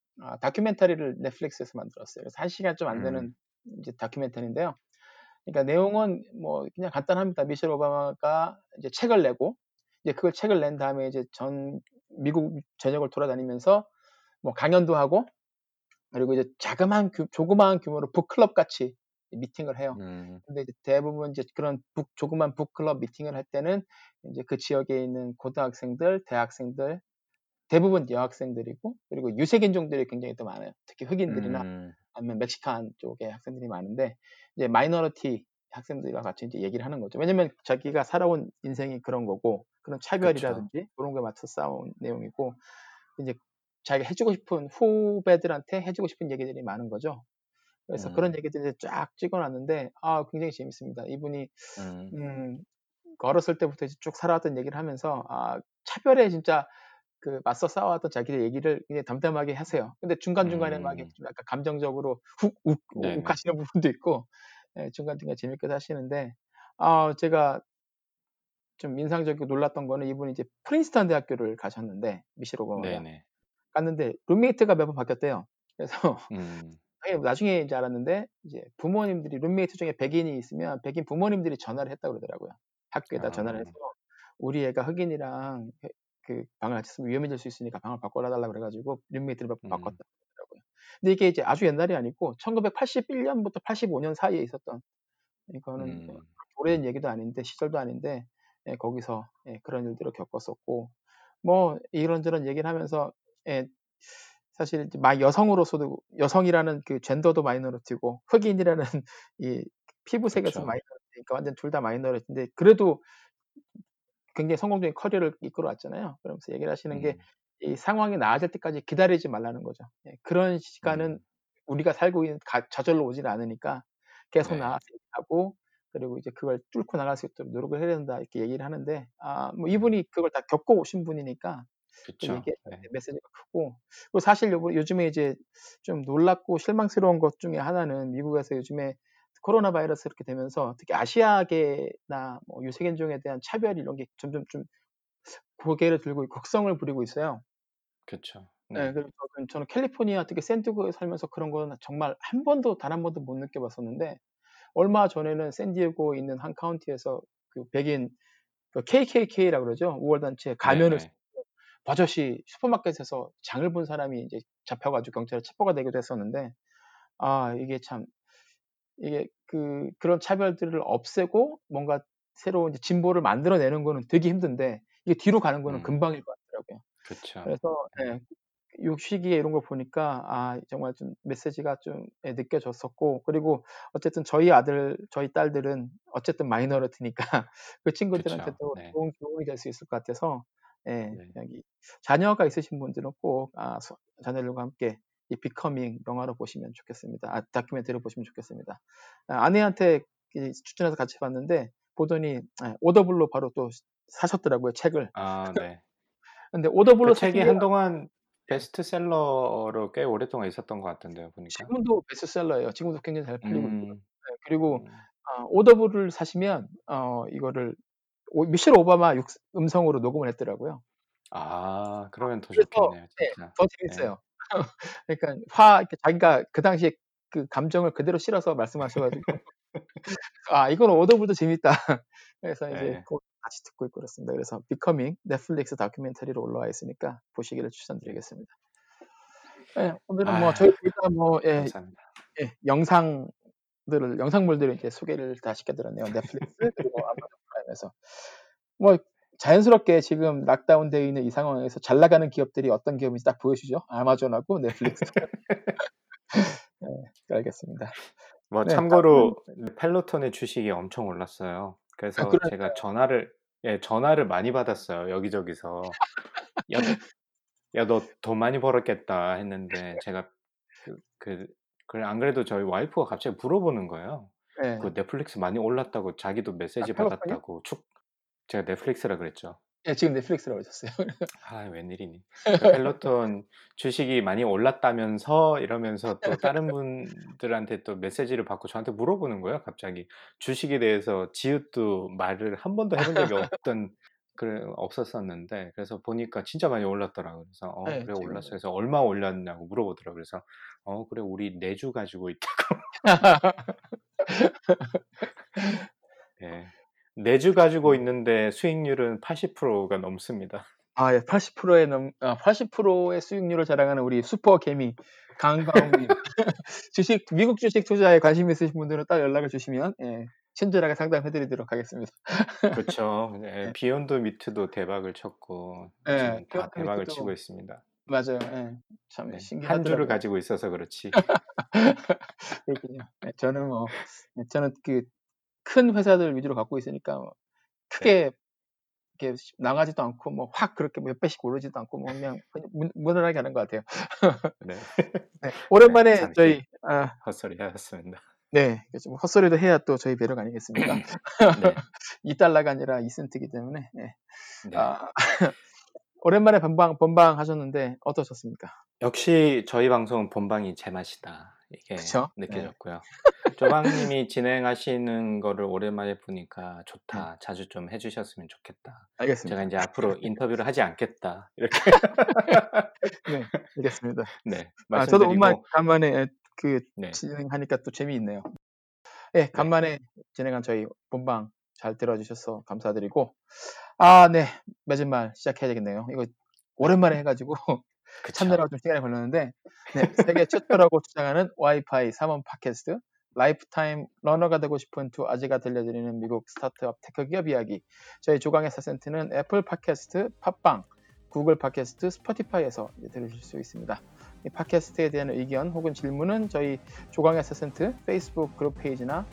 다큐멘터리를 넷플릭스에서 만들었어요. 그래서 1시간 좀 안 되는 이제 다큐멘터리인데요. 그러니까 내용은 뭐 그냥 간단합니다. 미셸 오바마가 이제 책을 내고 이제 그걸 책을 낸 다음에 이제 전 미국 전역을 돌아다니면서 뭐 강연도 하고 그리고 이제 조그마한 규모로 북클럽 같이 미팅을 해요. 근데 이제 대부분 이제 그런 조그만 북클럽 미팅을 할 때는 이제 그 지역에 있는 고등학생들, 대학생들, 대부분 여학생들이고, 그리고 유색인종들이 굉장히 또 많아요. 특히 흑인들이나 아니면 멕시칸 쪽의 학생들이 많은데, 이제 마이너리티 학생들과 같이 이제 얘기를 하는 거죠. 왜냐면 자기가 살아온 인생이 그런 거고, 그런 차별이라든지 그쵸. 그런 거에 맞춰 싸운 내용이고, 이제 자기가 해주고 싶은 후배들한테 해주고 싶은 얘기들이 많은 거죠. 그래서 그런 얘기들을 쫙 찍어놨는데 굉장히 재밌습니다. 이분이 어렸을 때부터 이제 쭉 살아왔던 얘기를 하면서 차별에 진짜 그 맞서 싸워왔던 자기의 얘기를 굉장히 담담하게 하세요. 근데 중간중간에 막 좀 약간 감정적으로 욱하시는 부분도 있고 네, 중간중간에 재밌게 하시는데 제가 좀 인상적이고 놀랐던 거는 이분이 이제 프린스턴 대학교를 가셨는데 미셸 오바마가 갔는데 룸메이트가 매번 바뀌었대요. 그래서 나중에 이제 알았는데 이제 부모님들이 룸메이트 중에 백인이 있으면 백인 부모님들이 전화를 했다고 그러더라고요. 학교에다 전화를 해서 우리 애가 흑인이랑 그 방을 같이 쓰면 위험해질 수 있으니까 방을 바꿔달라고 그래가지고 룸메이트를 바꿨다고 그러더라고요. 근데 이게 이제 아주 옛날이 아니고 1981년부터 85년 사이에 있었던 이거는 오래된 얘기도 아닌데 시절도 아닌데 거기서 그런 일들을 겪었었고 뭐 이런저런 얘기를 하면서 예, 사실 여성으로서도 여성이라는 그 젠더도 마이너리티고 흑인이라는 이 피부색에서 마이너리티니까 완전 둘 다 마이너리티인데 그래도 굉장히 성공적인 커리어를 이끌어왔잖아요. 그러면서 얘기를 하시는 게 이 상황이 나아질 때까지 기다리지 말라는 거죠. 예, 그런 시간은 우리가 살고 있는 저절로 오질 않으니까 계속 네. 나아서 하고 그리고 이제 그걸 뚫고 나갈 수 있도록 노력을 해야 된다 이렇게 얘기를 하는데 뭐 이분이 그걸 다 겪고 오신 분이니까. 그쵸. 이게 네. 메시지가 크고 그리고 사실 요즘에 이제 좀 놀랍고 실망스러운 것 중에 하나는 미국에서 요즘에 코로나 바이러스 이렇게 되면서 특히 아시아계나 뭐 유색인종에 대한 차별 이런 게 점점 좀 고개를 들고 곡성을 부리고 있어요. 그렇죠. 네. 네, 그래서 저는 캘리포니아 특히 샌디에고에 살면서 그런 건 정말 단 한 번도 못 느껴봤었는데 얼마 전에는 샌디에고에 있는 한 카운티에서 그 백인 그 KKK라고 그러죠 우월단체 가면을 네네. 버젓이 슈퍼마켓에서 장을 본 사람이 이제 잡혀가지고 경찰에 체포가 되기도 했었는데, 이게 참, 이게 그런 차별들을 없애고 뭔가 새로운 이제 진보를 만들어내는 거는 되게 힘든데, 이게 뒤로 가는 거는 금방일 것 같더라고요. 그렇죠. 그래서, 예, 요 시기에 이런 걸 보니까, 정말 좀 메시지가 좀 느껴졌었고, 그리고 어쨌든 저희 딸들은 어쨌든 마이너리티니까 그 친구들한테도 네. 좋은 교훈이 될 수 있을 것 같아서, 예, 네. 여기 자녀가 있으신 분들은 꼭 자녀들과 함께 이 비커밍 영화로 보시면 좋겠습니다. 다큐멘터리를 보시면 좋겠습니다. 아내한테 추천해서 같이 봤는데 보더니 오더블로 바로 또 사셨더라고요 책을. 네. 근데 오더블로 그 책이 한동안 베스트셀러로 꽤 오랫동안 있었던 것 같은데요, 보니까. 지금도 베스트셀러예요. 지금도 굉장히 잘 팔리고 있고요. 네, 그리고 오더블을 사시면 이거를 미셸 오바마 음성으로 녹음을 했더라고요. 그러면 더 좋겠네요. 진짜. 네, 더 재밌어요. 그러니까 이렇게 자기가 그 당시에 그 감정을 그대로 실어서 말씀하셔가지고 아 이건 오더블도 재밌다. 그래서 이제 네. 다시 듣고 있고 그렇습니다. 그래서 Becoming 넷플릭스 다큐멘터리로 올라와 있으니까 보시기를 추천드리겠습니다. 네, 오늘은 뭐 저희 영상물들을 이제 소개를 다 시켜드렸네요. 넷플릭스 그리고 아마존 프라임에서 뭐 자연스럽게 지금 락다운되어 있는 이 상황에서 잘 나가는 기업들이 어떤 기업인지 딱 보여주죠. 아마존하고 넷플릭스. 네, 알겠습니다. 뭐 네, 참고로 펠로톤의 주식이 엄청 올랐어요. 그래서 제가 전화를 많이 받았어요. 여기저기서. 야, 너 돈 많이 벌었겠다 했는데 제가 안 그래도 저희 와이프가 갑자기 물어보는 거예요. 네. 그 넷플릭스 많이 올랐다고 자기도 메시지 받았다고. 제가 넷플릭스라 그랬죠. 네, 지금 넷플릭스라고 하셨어요. 아, 웬일이니. 펠로톤 주식이 많이 올랐다면서 이러면서 또 다른 분들한테 또 메시지를 받고 저한테 물어보는 거예요. 갑자기 주식에 대해서 지읒도 말을 한 번도 해본 적이 없었었는데 그래서 보니까 진짜 많이 올랐더라고요. 그래서 네, 그래 올랐어. 그래서 얼마 올랐냐고 물어보더라고요. 그래서 그래 우리 4주 가지고 있다고. 네. 4주 가지고 있는데 수익률은 80%가 넘습니다. 아, 예. 80%의 수익률을 자랑하는 우리 슈퍼 개미 강광훈님. 미국 주식 투자에 관심 있으신 분들은 딱 연락을 주시면 예. 친절하게 상담해드리도록 하겠습니다. 그렇죠. 예, 비욘드 미트도 대박을 쳤고 예, 다 대박을 미트도... 치고 있습니다. 맞아요. 예, 참 네, 신기하더라고요. 한 주를 가지고 있어서 그렇지. 그렇군요. 예, 저는 큰 회사들 위주로 갖고 있으니까 크게 네. 이렇게 나가지도 않고 확 그렇게 몇 배씩 오르지도 않고 그냥 무난하게 하는 것 같아요. 네. 네. 오랜만에 네, 저희 헛소리 하였습니다. 네, 좀 헛소리도 해야 또 저희 배려 아니겠습니까? 네. 2달러가 아니라 2센트이기 때문에 네. 네. 오랜만에 본방 하셨는데 어떠셨습니까? 역시 저희 방송은 본방이 제맛이다 이게 그쵸? 느껴졌고요. 네. 조방님이 진행하시는 거를 오랜만에 보니까 좋다. 자주 좀 해주셨으면 좋겠다. 알겠습니다. 제가 이제 앞으로 인터뷰를 하지 않겠다 이렇게. 네, 알겠습니다. 네, 말씀드리고. 저도 간만에 네. 진행하니까 또 재미있네요. 네, 간만에 네. 진행한 저희 본방 잘 들어주셔서 감사드리고 네 맺은 말 시작해야 되겠네요. 이거 오랜만에 해가지고 참느라고 좀 시간이 걸렸는데 네, 세계 최초라고 주장하는 와이파이 3원 팟캐스트 라이프타임 러너가 되고 싶은 두 아재가 들려드리는 미국 스타트업 테크 기업 이야기 저희 조강의 4센트는 애플 팟캐스트, 팟빵, 구글 팟캐스트, 스포티파이에서 들으실 수 있습니다. 이 팟캐스트에 대한 의견 혹은 질문은 저희 조강의 4센트 페이스북 그룹 페이지나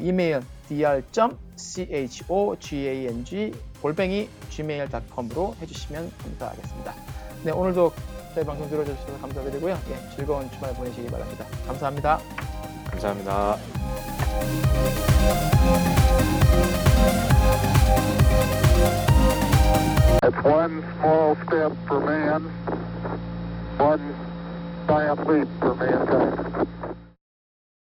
이메일 dr.chogang@gmail.com으로 해주시면 감사하겠습니다. 네, 오늘도 저희 방송 들어주셔서 감사드리고요. 예, 즐거운 주말 보내시기 바랍니다. 감사합니다. 감사합니다.